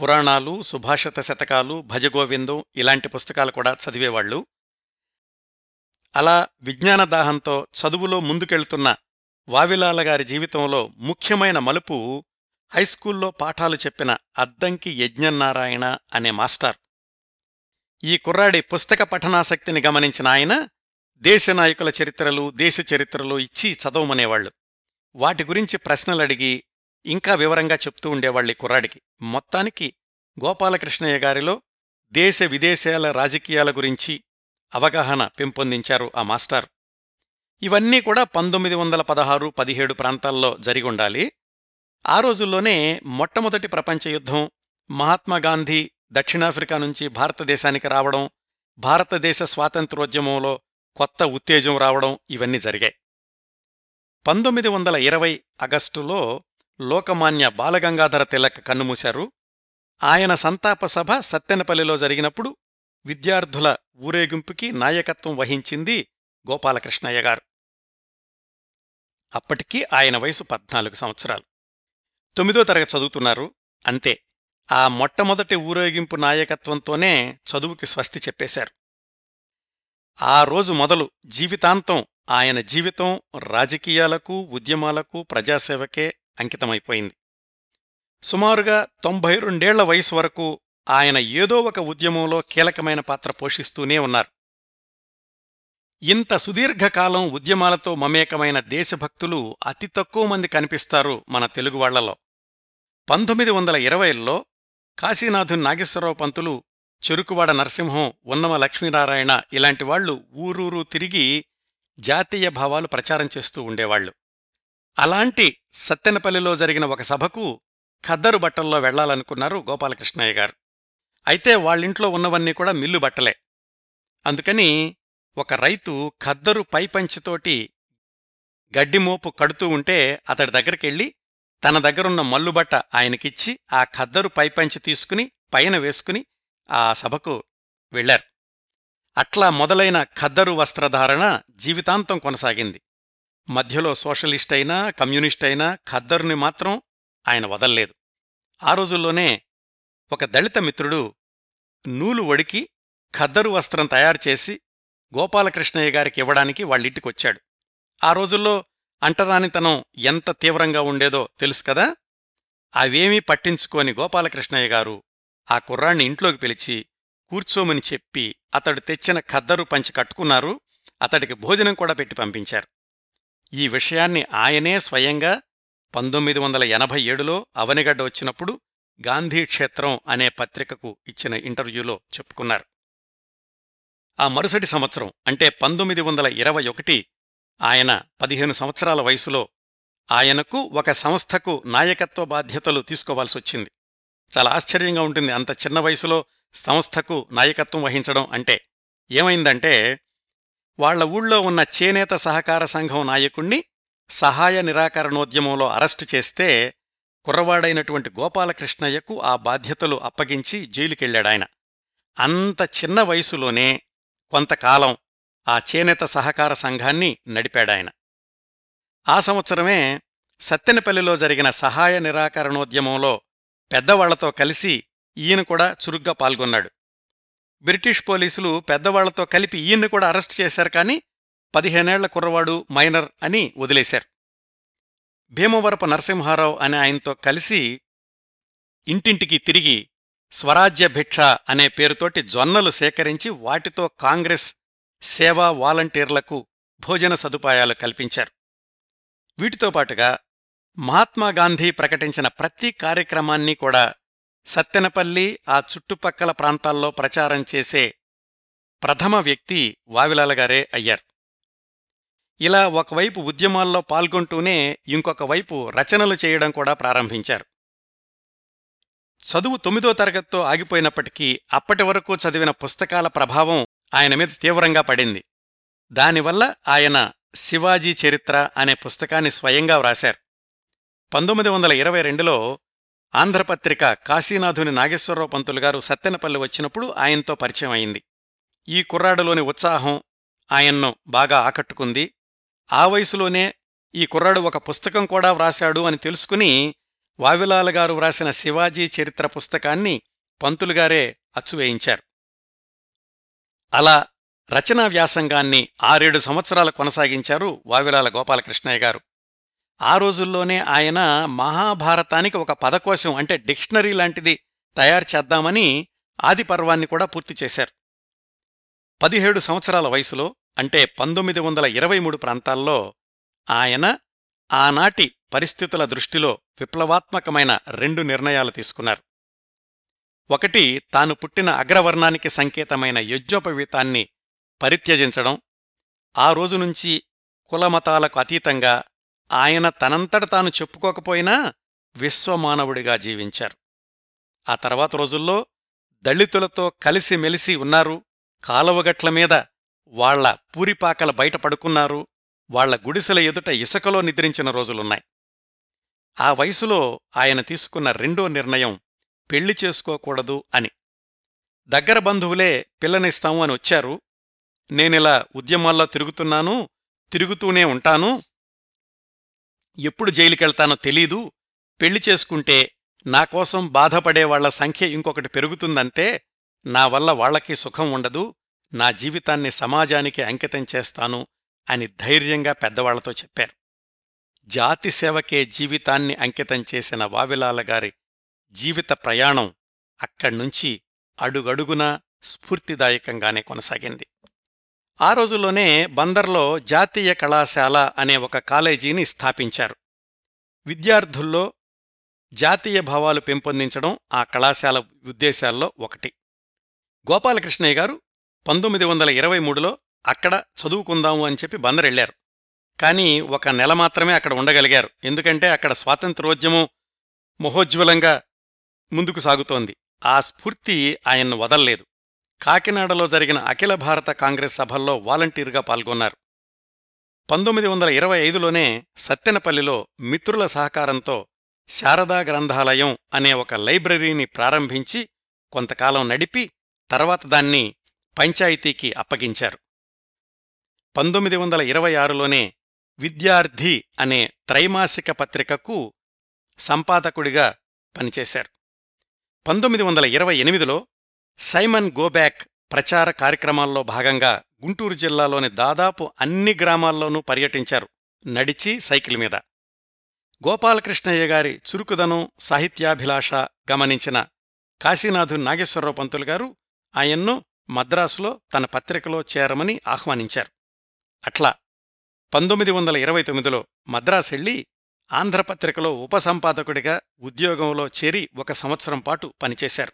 పురాణాలు, సుభాషిత శతకాలు, భజగోవిందం ఇలాంటి పుస్తకాలు కూడా చదివేవాళ్లు. అలా విజ్ఞానదాహంతో చదువులో ముందుకెళ్తున్న వావిలాల గారి జీవితంలో ముఖ్యమైన మలుపు హైస్కూల్లో పాఠాలు చెప్పిన అద్దంకి యజ్ఞనారాయణ అనే మాస్టర్. ఈ కుర్రాడి పుస్తక పఠనాసక్తిని గమనించిన ఆయన దేశనాయకుల చరిత్రలు, దేశ చరిత్రలు ఇచ్చి చదవమనేవాళ్లు. వాటి గురించి ప్రశ్నలడిగి ఇంకా వివరంగా చెప్తూ ఉండేవాళ్ళీ కుర్రాడికి. మొత్తానికి గోపాలకృష్ణయ్య గారిలో దేశ విదేశాల రాజకీయాల గురించి అవగాహన పెంపొందించారు ఆ మాస్టారు. ఇవన్నీ కూడా 1916, 17 ప్రాంతాల్లో జరిగుండాలి. ఆ రోజుల్లోనే మొట్టమొదటి ప్రపంచ యుద్ధం, మహాత్మాగాంధీ దక్షిణాఫ్రికా నుంచి భారతదేశానికి రావడం, భారతదేశ స్వాతంత్రోద్యమంలో కొత్త ఉత్తేజం రావడం ఇవన్నీ జరిగాయి. 1920 ఆగస్టులో లోకమాన్య బాలగంగాధర తిలక్ కన్నుమూశారు. ఆయన సంతాప సభ సత్తెనపల్లిలో జరిగినప్పుడు విద్యార్థుల ఊరేగింపుకి నాయకత్వం వహించింది గోపాలకృష్ణయ్య గారు. అప్పటికీ ఆయన వయసు 14 సంవత్సరాలు. 9వ తరగతి చదువుతున్నారు అంతే. ఆ మొట్టమొదటి ఊరేగింపు నాయకత్వంతోనే చదువుకి స్వస్తి చెప్పేశారు. ఆ రోజు మొదలు జీవితాంతం ఆయన జీవితం రాజకీయాలకు, ఉద్యమాలకు, ప్రజాసేవకే అంకితమైపోయింది. సుమారుగా 92 ఏళ్ల వయసు వరకు ఆయన ఏదో ఒక ఉద్యమంలో కీలకమైన పాత్ర పోషిస్తూనే ఉన్నారు. ఇంత సుదీర్ఘకాలం ఉద్యమాలతో మమేకమైన దేశభక్తులు అతి తక్కువ మంది కనిపిస్తారు మన తెలుగువాళ్లలో. 1920లో కాశీనాథు నాగేశ్వరరావు, పంతులు చురుకువాడ నరసింహం, ఉన్నమ లక్ష్మీనారాయణ ఇలాంటి వాళ్లు ఊరూరు తిరిగి జాతీయ భావాలు ప్రచారం చేస్తూ ఉండేవాళ్లు. అలాంటి సత్తెనపల్లిలో జరిగిన ఒక సభకు ఖద్దరు బట్టల్లో వెళ్లాలనుకున్నారు గోపాలకృష్ణయ్య గారు. అయితే వాళ్ళింట్లో ఉన్నవన్నీ కూడా మిల్లు బట్టలే. అందుకని ఒక రైతు ఖద్దరు పైపంచితోటి గడ్డిమోపు కడుతూ ఉంటే అతడి దగ్గరికెళ్ళి తన దగ్గరున్న మల్లుబట్ట ఆయనకిచ్చి ఆ ఖద్దరు పైపంచి తీసుకుని పైన వేసుకుని ఆ సభకు వెళ్లారు. అట్లా మొదలైన ఖద్దరు వస్త్రధారణ జీవితాంతం కొనసాగింది. మధ్యలో సోషలిస్ట్ అయినా, కమ్యూనిస్ట్ అయినా ఖద్దరుని మాత్రం ఆయన వదల్లేదు. ఆ రోజుల్లోనే ఒక దళిత మిత్రుడు నూలు ఒడికి ఖద్దరు వస్త్రం తయారుచేసి గోపాలకృష్ణయ్య గారికి ఇవ్వడానికి వాళ్ళింటికొచ్చాడు. ఆ రోజుల్లో అంటరానితనం ఎంత తీవ్రంగా ఉండేదో తెలుసు కదా. అవేమీ పట్టించుకోని గోపాలకృష్ణయ్య గారు ఆ కుర్రాణ్ణి ఇంట్లోకి పిలిచి కూర్చోమని చెప్పి అతడు తెచ్చిన ఖద్దరు పంచి కట్టుకున్నారు. అతడికి భోజనం కూడా పెట్టి పంపించారు. ఈ విషయాన్ని ఆయనే స్వయంగా 1987లో అవనిగడ్డ వచ్చినప్పుడు గాంధీ క్షేత్రం అనే పత్రికకు ఇచ్చిన ఇంటర్వ్యూలో చెప్పుకున్నారు. ఆ మరుసటి సంవత్సరం అంటే 1921 ఆయన 15 సంవత్సరాల వయసులో ఆయనకు ఒక సంస్థకు నాయకత్వ బాధ్యతలు తీసుకోవాల్సొచ్చింది. చాలా ఆశ్చర్యంగా ఉంటుంది అంత చిన్న వయసులో సంస్థకు నాయకత్వం వహించడం అంటే. ఏమైందంటే వాళ్ల ఊళ్ళో ఉన్న చేనేత సహకార సంఘం నాయకుణ్ణి సహాయ నిరాకరణోద్యమంలో అరెస్టు చేస్తే కుర్రవాడైనటువంటి గోపాలకృష్ణయ్యకు ఆ బాధ్యతలు అప్పగించి జైలుకెళ్లాడాయన. అంత చిన్న వయసులోనే కొంతకాలం ఆ చేనేత సహకార సంఘాన్ని నడిపాడాయన. ఆ సంవత్సరమే సత్తెనపల్లిలో జరిగిన సహాయ నిరాకరణోద్యమంలో పెద్దవాళ్లతో కలిసి ఈయన కూడా చురుగ్గా పాల్గొన్నాడు. బ్రిటిష్ పోలీసులు పెద్దవాళ్లతో కలిపి ఈయన్ని కూడా అరెస్టు చేశారు. కానీ 15 ఏళ్ల కుర్రవాడు, మైనర్ అని వదిలేశారు. భీమవరపు నరసింహారావు అనే ఆయనతో కలిసి ఇంటింటికి తిరిగి స్వరాజ్య భిక్ష అనే పేరుతోటి జొన్నలు సేకరించి వాటితో కాంగ్రెస్ సేవా వాలంటీర్లకు భోజన సదుపాయాలు కల్పించారు. వీటితో పాటుగా మహాత్మాగాంధీ ప్రకటించిన ప్రతి కార్యక్రమాన్ని కూడా సత్తెనపల్లి, ఆ చుట్టుపక్కల ప్రాంతాల్లో ప్రచారం చేసే ప్రథమ వ్యక్తి వావిలాలగారే అయ్యారు. ఇలా ఒకవైపు ఉద్యమాల్లో పాల్గొంటూనే ఇంకొక వైపు రచనలు చేయడం కూడా ప్రారంభించారు. చదువు 9వ తరగతితో ఆగిపోయినప్పటికీ అప్పటి వరకు చదివిన పుస్తకాల ప్రభావం ఆయన మీద తీవ్రంగా పడింది. దానివల్ల ఆయన శివాజీ చరిత్ర అనే పుస్తకాన్ని స్వయంగా వ్రాశారు. 1922లో ఆంధ్రపత్రిక కాశీనాథుని నాగేశ్వరరావు పంతులు గారు సత్తెనపల్లి వచ్చినప్పుడు ఆయనతో పరిచయం అయింది. ఈ కుర్రాడులోని ఉత్సాహం ఆయన్ను బాగా ఆకట్టుకుంది. ఆ వయసులోనే ఈ కుర్రాడు ఒక పుస్తకం కూడా వ్రాశాడు అని తెలుసుకుని వావిలాల గారు వ్రాసిన శివాజీ చరిత్ర పుస్తకాన్ని పంతులుగారే అచ్చువేయించారు. అలా రచనా వ్యాసంగాన్ని 6-7 సంవత్సరాలు కొనసాగించారు వావిలాల గోపాలకృష్ణయ్య గారు. ఆ రోజుల్లోనే ఆయన మహాభారతానికి ఒక పదకోశం అంటే డిక్షనరీ లాంటిది తయారు చేద్దామని ఆదిపర్వాన్ని కూడా పూర్తి చేశారు. 17 సంవత్సరాల వయసులో అంటే 1923 ప్రాంతాల్లో ఆయన ఆనాటి పరిస్థితుల దృష్టిలో విప్లవాత్మకమైన 2 నిర్ణయాలు తీసుకున్నారు. ఒకటి, తాను పుట్టిన అగ్రవర్ణానికి సంకేతమైన యజ్ఞోపవీతాన్ని పరిత్యజించడం. ఆ రోజునుంచి కులమతాలకు అతీతంగా ఆయన తనంతట తాను చెప్పుకోకపోయినా విశ్వమానవుడిగా జీవించారు. ఆ తర్వాత రోజుల్లో దళితులతో కలిసిమెలిసి ఉన్నారు, కాలువగట్ల మీద వాళ్ల పూరిపాకల బయట పడుకున్నారు, వాళ్ల గుడిసెల ఎదుట ఇసుకలో నిద్రించిన రోజులున్నాయి. ఆ వయసులో ఆయన తీసుకున్న 2వ నిర్ణయం పెళ్లి చేసుకోకూడదు అని. దగ్గర బంధువులే పిల్లనిస్తాము అని వచ్చారు. నేనిలా ఉద్యమాల్లో తిరుగుతున్నాను, తిరుగుతూనే ఉంటాను, ఎప్పుడు జైలుకెళ్తానో తెలీదు, పెళ్లి చేసుకుంటే నాకోసం బాధపడేవాళ్ల సంఖ్య ఇంకొకటి పెరుగుతుందంతే, నా వల్ల వాళ్లకి సుఖం ఉండదు, నా జీవితాన్ని సమాజానికి అంకితం చేస్తాను అని ధైర్యంగా పెద్దవాళ్లతో చెప్పారు. జాతిసేవకే జీవితాన్ని అంకితం చేసిన వావిలాల గారి జీవిత ప్రయాణం అక్కడ్నుంచి అడుగడుగునా స్ఫూర్తిదాయకంగానే కొనసాగింది. ఆ రోజుల్లోనే బందర్లో జాతీయ కళాశాల అనే ఒక కాలేజీని స్థాపించారు. విద్యార్థుల్లో జాతీయ భావాలు పెంపొందించడం ఆ కళాశాల ఉద్దేశాల్లో ఒకటి. గోపాలకృష్ణయ్య గారు 1923లో అక్కడ చదువుకుందాము అని చెప్పి బందరెళ్లారు. కానీ 1 నెల మాత్రమే అక్కడ ఉండగలిగారు. ఎందుకంటే అక్కడ స్వాతంత్రోద్యమం మహోజ్వలంగా ముందుకు సాగుతోంది. ఆ స్ఫూర్తి ఆయన్ను వదల్లేదు. కాకినాడలో జరిగిన అఖిల భారత కాంగ్రెస్ సభల్లో వాలంటీర్గా పాల్గొన్నారు. 1925లోనే సత్తెనపల్లిలో మిత్రుల సహకారంతో శారదా గ్రంథాలయం అనే ఒక లైబ్రరీని ప్రారంభించి కొంతకాలం నడిపి తర్వాత దాన్ని పంచాయతీకి అప్పగించారు. 1926లోనే విద్యార్థి అనే త్రైమాసిక పత్రికకు సంపాదకుడిగా పనిచేశారు. 1928లో సైమన్ గోబ్యాక్ ప్రచార కార్యక్రమాల్లో భాగంగా గుంటూరు జిల్లాలోని దాదాపు అన్ని గ్రామాల్లోనూ పర్యటించారు, నడిచి, సైకిల్ మీద. గోపాలకృష్ణయ్య గారి చురుకుదనం, సాహిత్యాభిలాష గమనించిన కాశీనాథు నాగేశ్వరరావు పంతులు గారు ఆయన్ను మద్రాసులో తన పత్రికలో చేరమని ఆహ్వానించారు. అట్లా 1929లో మద్రాసెళ్లి ఆంధ్రపత్రికలో ఉపసంపాదకుడిగా ఉద్యోగంలో చేరి 1 సంవత్సరం పాటు పనిచేశారు.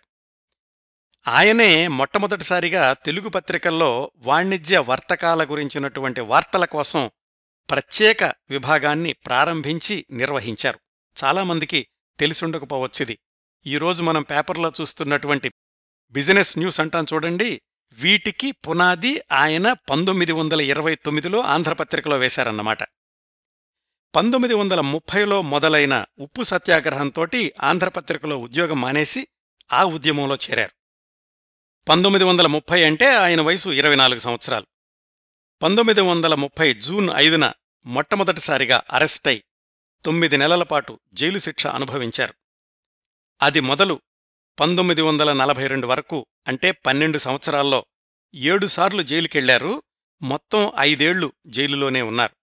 ఆయనే మొట్టమొదటిసారిగా తెలుగు పత్రికల్లో వాణిజ్య వర్తకాల గురించినటువంటి వార్తల కోసం ప్రత్యేక విభాగాన్ని ప్రారంభించి నిర్వహించారు. చాలామందికి తెలిసుండకపోవచ్చిది. ఈరోజు మనం పేపర్లో చూస్తున్నటువంటి బిజినెస్ న్యూస్ అంటాం చూడండి, వీటికి పునాది ఆయన 1929లో ఆంధ్రపత్రికలో వేశారన్నమాట. 1930లో మొదలైన ఉప్పు సత్యాగ్రహంతోటి ఆంధ్రపత్రికలో ఉద్యోగం మానేసి ఆ ఉద్యమంలో చేరారు. 1930 అంటే ఆయన వయసు 24 సంవత్సరాలు. 1930 జూన్ 5న మొట్టమొదటిసారిగా అరెస్టై 9 నెలల పాటు జైలు శిక్ష అనుభవించారు. అది మొదలు 1942 వరకు అంటే 12 సంవత్సరాల్లో 7 సార్లు జైలుకెళ్లారు. మొత్తం 5 ఏళ్లు జైలులోనే ఉన్నారు.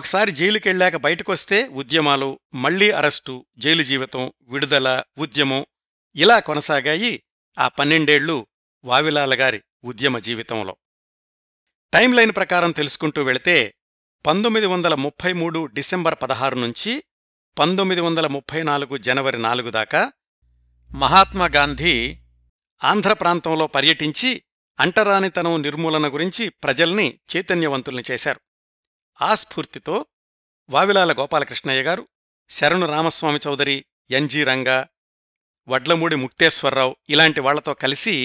ఒకసారి జైలుకెళ్లాక బయటకొస్తే ఉద్యమాలు, మళ్లీ అరెస్టు, జైలు జీవితం, విడుదల, ఉద్యమం ఇలా కొనసాగాయి ఆ 12 ఏళ్లు వావిలాల గారి ఉద్యమ జీవితంలో. టైంలైన్ ప్రకారం తెలుసుకుంటూ వెళితే 1933 డిసెంబర్ 16 నుంచి 1934 జనవరి 4 దాకా మహాత్మాగాంధీ ఆంధ్ర ప్రాంతంలో పర్యటించి అంటరానితనం నిర్మూలన గురించి ప్రజల్ని చైతన్యవంతుల్ని చేశారు. ఆ స్ఫూర్తితో వావిలాల గోపాలకృష్ణయ్య గారు, శరణు రామస్వామి చౌదరి, ఎన్జీ రంగా, వడ్లమూడి ముక్తేశ్వరరావు ఇలాంటి వాళ్లతో కలిసి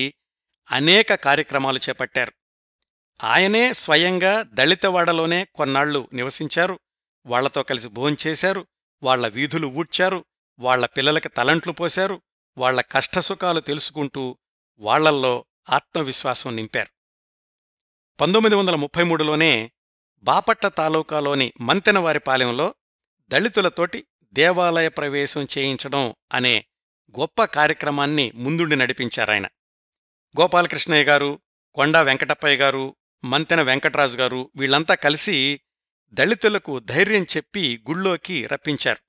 అనేక కార్యక్రమాలు చేపట్టారు. ఆయనే స్వయంగా దళితవాడలోనే కొన్నాళ్లు నివసించారు. వాళ్లతో కలిసి భోంచేశారు, వాళ్ల వీధులు ఊడ్చారు, వాళ్ల పిల్లలకి తలంట్లు పోశారు, వాళ్ల కష్టసుఖాలు తెలుసుకుంటూ వాళ్లల్లో ఆత్మవిశ్వాసం నింపారు. 1933లోనే బాపట్ల తాలూకాలోని మంతెనవారిపాలెంలో దళితులతోటి దేవాలయ ప్రవేశం చేయించడం అనే గొప్ప కార్యక్రమాన్ని ముందుండి నడిపించారాయన. గోపాలకృష్ణయ్య గారు, కొండా వెంకటప్పయ్య గారు, మంతెన వెంకటరాజు గారు వీళ్లంతా కలిసి దళితులకు ధైర్యం చెప్పి గుళ్ళోకి రప్పించారు.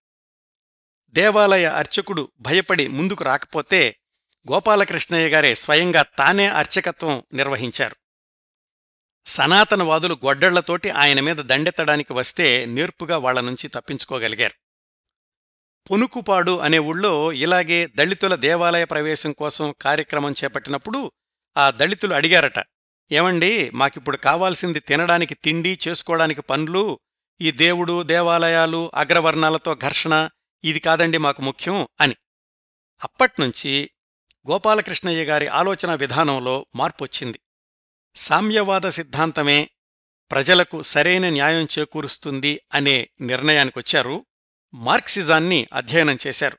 దేవాలయ అర్చకుడు భయపడి ముందుకు రాకపోతే గోపాలకృష్ణయ్య గారే స్వయంగా తానే అర్చకత్వం నిర్వహించారు. సనాతనవాదులు గొడ్డళ్లతోటి ఆయన మీద దండెత్తడానికి వస్తే నేర్పుగా వాళ్ల నుంచి తప్పించుకోగలిగారు. పొనుకుపాడు అనే ఊళ్ళో ఇలాగే దళితుల దేవాలయ ప్రవేశం కోసం కార్యక్రమం చేపట్టినప్పుడు ఆ దళితులు అడిగారట, ఏమండి మాకిప్పుడు కావాల్సింది తినడానికి తిండి, చేసుకోవడానికి పనులు, ఈ దేవుడు, దేవాలయాలు, అగ్రవర్ణాలతో ఘర్షణ, ఇది కాదండి మాకు ముఖ్యం అని. అప్పట్నుంచి గోపాలకృష్ణయ్య గారి ఆలోచనా విధానంలో మార్పొచ్చింది. సామ్యవాద సిద్ధాంతమే ప్రజలకు సరైన న్యాయం చేకూరుస్తుంది అనే నిర్ణయానికొచ్చారు. మార్క్సిజాన్ని అధ్యయనం చేశారు.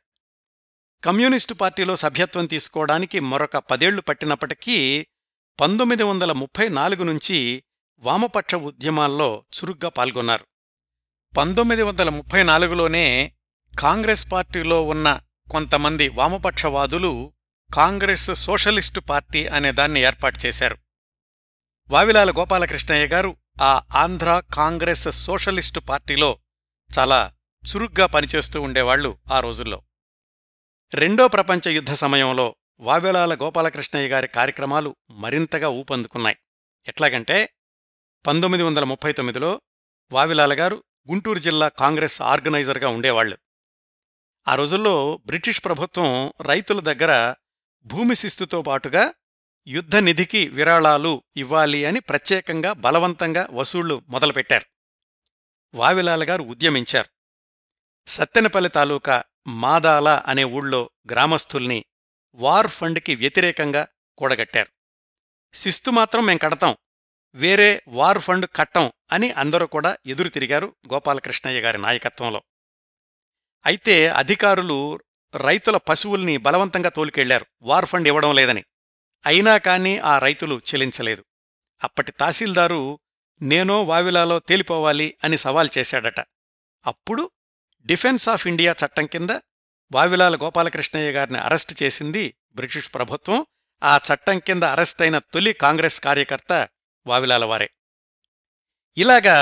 కమ్యూనిస్టు పార్టీలో సభ్యత్వం తీసుకోవడానికి మరొక 10 ఏళ్లు పట్టినప్పటికీ 1934 నుంచి వామపక్ష ఉద్యమాల్లో చురుగ్గా పాల్గొన్నారు. 1934లోనే కాంగ్రెస్ పార్టీలో ఉన్న కొంతమంది వామపక్షవాదులు కాంగ్రెస్ సోషలిస్టు పార్టీ అనేదాన్ని ఏర్పాటు చేశారు. వావిలాల గోపాలకృష్ణయ్య గారు ఆ ఆంధ్ర కాంగ్రెస్ సోషలిస్టు పార్టీలో చాలా చురుగ్గా పనిచేస్తూ ఉండేవాళ్లు. ఆ రోజుల్లో రెండో ప్రపంచ యుద్ధ సమయంలో వావిలాల గోపాలకృష్ణయ్య గారి కార్యక్రమాలు మరింతగా ఊపందుకున్నాయి. ఎట్లాగంటే 1939లో వావిలాల గారు గుంటూరు జిల్లా కాంగ్రెస్ ఆర్గనైజర్గా ఉండేవాళ్లు. ఆ రోజుల్లో బ్రిటిష్ ప్రభుత్వం రైతుల దగ్గర భూమి శిస్తుతో పాటుగా యుద్ధ నిధికి విరాళాలు ఇవ్వాలి అని ప్రత్యేకంగా బలవంతంగా వసూళ్లు మొదలుపెట్టారు. వావిలాల గారు ఉద్యమించారు. సత్తెనపల్లి తాలూకా మాదాల అనే ఊళ్ళో గ్రామస్థుల్ని వార్ ఫండ్కి వ్యతిరేకంగా కూడగట్టారు. శిస్తు మాత్రం మేం కడతాం, వేరే వార్ ఫండ్ కట్టం అని అందరూ కూడా ఎదురు తిరిగారు గోపాలకృష్ణయ్య గారి నాయకత్వంలో. అయితే అధికారులు రైతుల పశువుల్ని బలవంతంగా తోలుకెళ్లారు వార్ ఫండ్ ఇవ్వడం లేదని. అయినా కానీ ఆ రైతులు చెలించలేదు. అప్పటి తహసీల్దారు నేనో వావిలాలో తేలిపోవాలి అని సవాల్ చేశాడట. అప్పుడు డిఫెన్స్ ఆఫ్ ఇండియా చట్టం కింద వావిలాల గోపాలకృష్ణయ్య గారిని అరెస్టు చేసింది బ్రిటిష్ ప్రభుత్వం. ఆ చట్టం కింద అరెస్టైన తొలి కాంగ్రెస్ కార్యకర్త వావిలాలవారే. ఇలాగా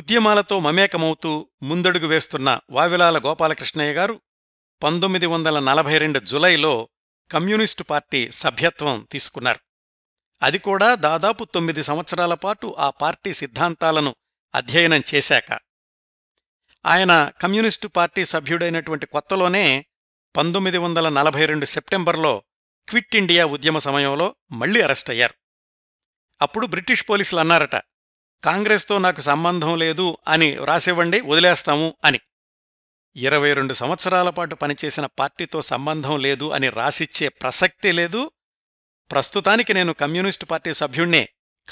ఉద్యమాలతో మమేకమవుతూ ముందడుగు వేస్తున్న వావిలాల గోపాలకృష్ణయ్య గారు 1942 జులైలో కమ్యూనిస్టు పార్టీ సభ్యత్వం తీసుకున్నారు. అది కూడా దాదాపు 9 సంవత్సరాల పాటు ఆ పార్టీ సిద్ధాంతాలను అధ్యయనం చేశాక. ఆయన కమ్యూనిస్టు పార్టీ సభ్యుడైనటువంటి కొత్తలోనే 1942 సెప్టెంబర్లో క్విట్ ఇండియా ఉద్యమ సమయంలో మళ్లీ అరెస్టయ్యారు. అప్పుడు బ్రిటిష్ పోలీసులు అన్నారట, కాంగ్రెస్తో నాకు సంబంధం లేదు అని రాసివ్వండి, వదిలేస్తాము అని. 22 సంవత్సరాల పాటు పనిచేసిన పార్టీతో సంబంధం లేదు అని రాసిచ్చే ప్రసక్తే లేదు. ప్రస్తుతానికి నేను కమ్యూనిస్టు పార్టీ సభ్యుణ్ణే,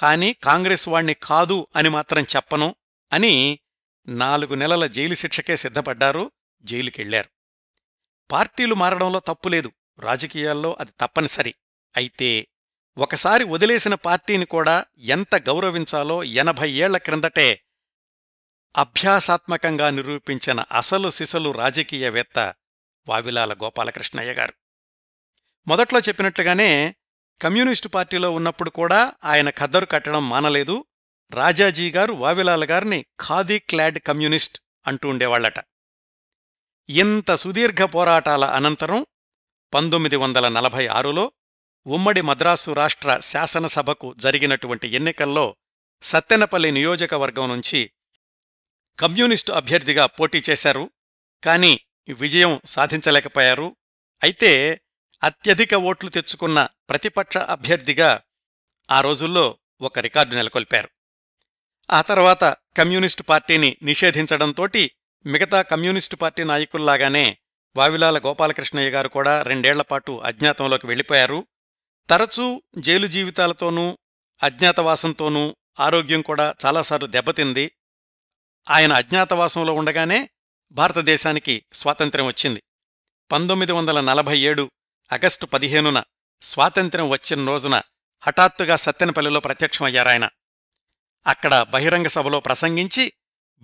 కానీ కాంగ్రెస్ వాణ్ణి కాదు అని మాత్రం చెప్పను అని 4 నెలల జైలు శిక్షకే సిద్ధపడ్డారు. జైలుకెళ్లారు. పార్టీలు మారడంలో తప్పులేదు, రాజకీయాల్లో అది తప్పనిసరి. అయితే ఒకసారి వదిలేసిన పార్టీని కూడా ఎంత గౌరవించాలో 80 ఏళ్ల క్రిందటే అభ్యాసాత్మకంగా నిరూపించిన అసలు సిసలు రాజకీయవేత్త వావిలాల గోపాలకృష్ణయ్య గారు. మొదట్లో చెప్పినట్లుగానే కమ్యూనిస్టు పార్టీలో ఉన్నప్పుడు కూడా ఆయన ఖద్దరు కట్టడం మానలేదు. రాజాజీ గారు వావిలాల గారిని ఖాదీ క్లాడ్ కమ్యూనిస్ట్ అంటూ ఉండేవాళ్లట. ఇంత సుదీర్ఘ పోరాటాల అనంతరం 1946లో ఉమ్మడి మద్రాసు రాష్ట్ర శాసనసభకు జరిగినటువంటి ఎన్నికల్లో సత్తెనపల్లి నియోజకవర్గం నుంచి కమ్యూనిస్టు అభ్యర్థిగా పోటీ చేశారు. కానీ విజయం సాధించలేకపోయారు. అయితే అత్యధిక ఓట్లు తెచ్చుకున్న ప్రతిపక్ష అభ్యర్థిగా ఆ రోజుల్లో ఒక రికార్డు నెలకొల్పారు. ఆ తర్వాత కమ్యూనిస్టు పార్టీని నిషేధించడంతోటి మిగతా కమ్యూనిస్టు పార్టీ నాయకుల్లాగానే వావిలాల గోపాలకృష్ణయ్య గారు కూడా 2 ఏళ్లపాటు అజ్ఞాతంలోకి వెళ్ళిపోయారు. తరచూ జైలు జీవితాలతోనూ అజ్ఞాతవాసంతోనూ ఆరోగ్యం కూడా చాలాసార్లు దెబ్బతింది. ఆయన అజ్ఞాతవాసంలో ఉండగానే భారతదేశానికి స్వాతంత్ర్యం వచ్చింది. 1947 ఆగస్టు 15న స్వాతంత్ర్యం వచ్చిన రోజున హఠాత్తుగా సత్తెనపల్లిలో ప్రత్యక్షమయ్యారాయన. అక్కడ బహిరంగ సభలో ప్రసంగించి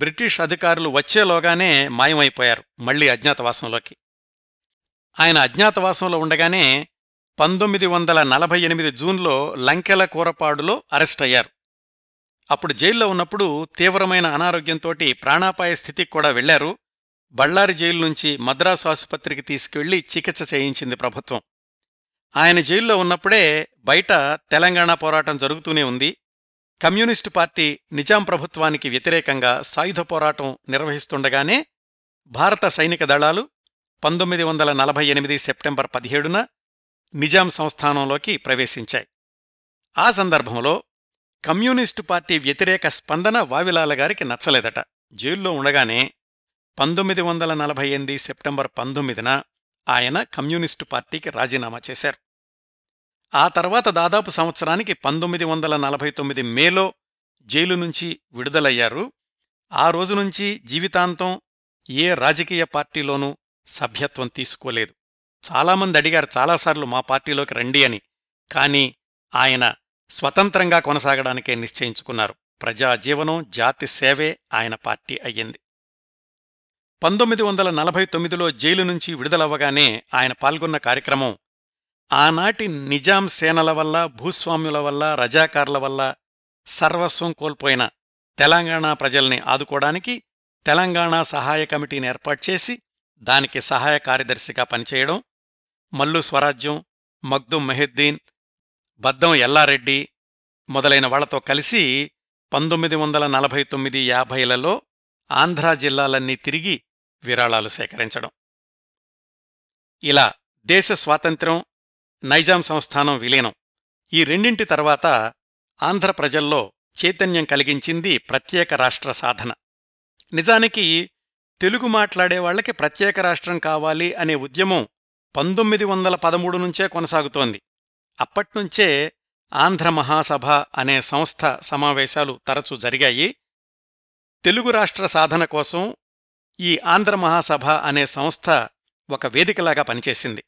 బ్రిటిష్ అధికారులు వచ్చేలోగానే మాయమైపోయారు మళ్లీ అజ్ఞాతవాసంలోకి. ఆయన అజ్ఞాతవాసంలో ఉండగానే 1948 జూన్లో లంకెల కూరపాడులో అరెస్టయ్యారు. అప్పుడు జైల్లో ఉన్నప్పుడు తీవ్రమైన అనారోగ్యంతోటి ప్రాణాపాయ స్థితికి కూడా వెళ్లారు. బళ్ళారి జైలు నుంచి మద్రాసు ఆసుపత్రికి తీసుకువెళ్లి చికిత్స చేయించింది ప్రభుత్వం. ఆయన జైల్లో ఉన్నప్పుడే బయట తెలంగాణ పోరాటం జరుగుతూనే ఉంది. కమ్యూనిస్టు పార్టీ నిజాం ప్రభుత్వానికి వ్యతిరేకంగా సాయుధ పోరాటం నిర్వహిస్తుండగానే భారత సైనిక దళాలు 1948 సెప్టెంబర్ 17న నిజాం సంస్థానంలోకి ప్రవేశించాయి. ఆ సందర్భంలో కమ్యూనిస్టు పార్టీ వ్యతిరేక స్పందన వావిలాల గారికి నచ్చలేదట. జైల్లో ఉండగానే 1948 సెప్టెంబర్ 19న ఆయన కమ్యూనిస్టు పార్టీకి రాజీనామా చేశారు. ఆ తర్వాత దాదాపు సంవత్సరానికి 1949 మేలో జైలు నుంచి విడుదలయ్యారు. ఆ రోజు నుంచి జీవితాంతం ఏ రాజకీయ పార్టీలోనూ సభ్యత్వం తీసుకోలేదు. చాలామంది అడిగారు చాలాసార్లు మా పార్టీలోకి రండి అని. కానీ ఆయన స్వతంత్రంగా కొనసాగడానికే నిశ్చయించుకున్నారు. ప్రజాజీవనం, జాతి సేవే ఆయన పార్టీ అయ్యింది. 1949లో జైలు నుంచి విడుదలవ్వగానే ఆయన పాల్గొన్న కార్యక్రమం ఆనాటి నిజాం సేనల వల్ల, భూస్వాముల వల్ల, రజాకార్ల వల్ల సర్వస్వం కోల్పోయిన తెలంగాణ ప్రజల్ని ఆదుకోవడానికి తెలంగాణ సహాయ కమిటీని ఏర్పాటు చేసి దానికి సహాయ కార్యదర్శిగా పనిచేయడం, మల్లు స్వరాజ్యం, మగ్దుం మెహిద్దీన్, బద్దం ఎల్లారెడ్డి మొదలైన వాళ్లతో కలిసి 1949-50లలో ఆంధ్రా జిల్లాలన్నీ తిరిగి విరాళాలు సేకరించడం. ఇలా దేశ స్వాతంత్ర్యం, నైజాం సంస్థానం విలీనం, ఈ రెండింటి తర్వాత ఆంధ్ర ప్రజల్లో చైతన్యం కలిగించింది ప్రత్యేక రాష్ట్ర సాధన. నిజానికి తెలుగు మాట్లాడేవాళ్లకి ప్రత్యేక రాష్ట్రం కావాలి అనే ఉద్యమం 1913 నుంచే కొనసాగుతోంది. అప్పట్నుంచే ఆంధ్ర మహాసభ అనే సంస్థ సమావేశాలు తరచూ జరిగాయి. తెలుగు రాష్ట్ర సాధన కోసం ఈ ఆంధ్ర మహాసభ అనే సంస్థ ఒక వేదికలాగా పనిచేసింది.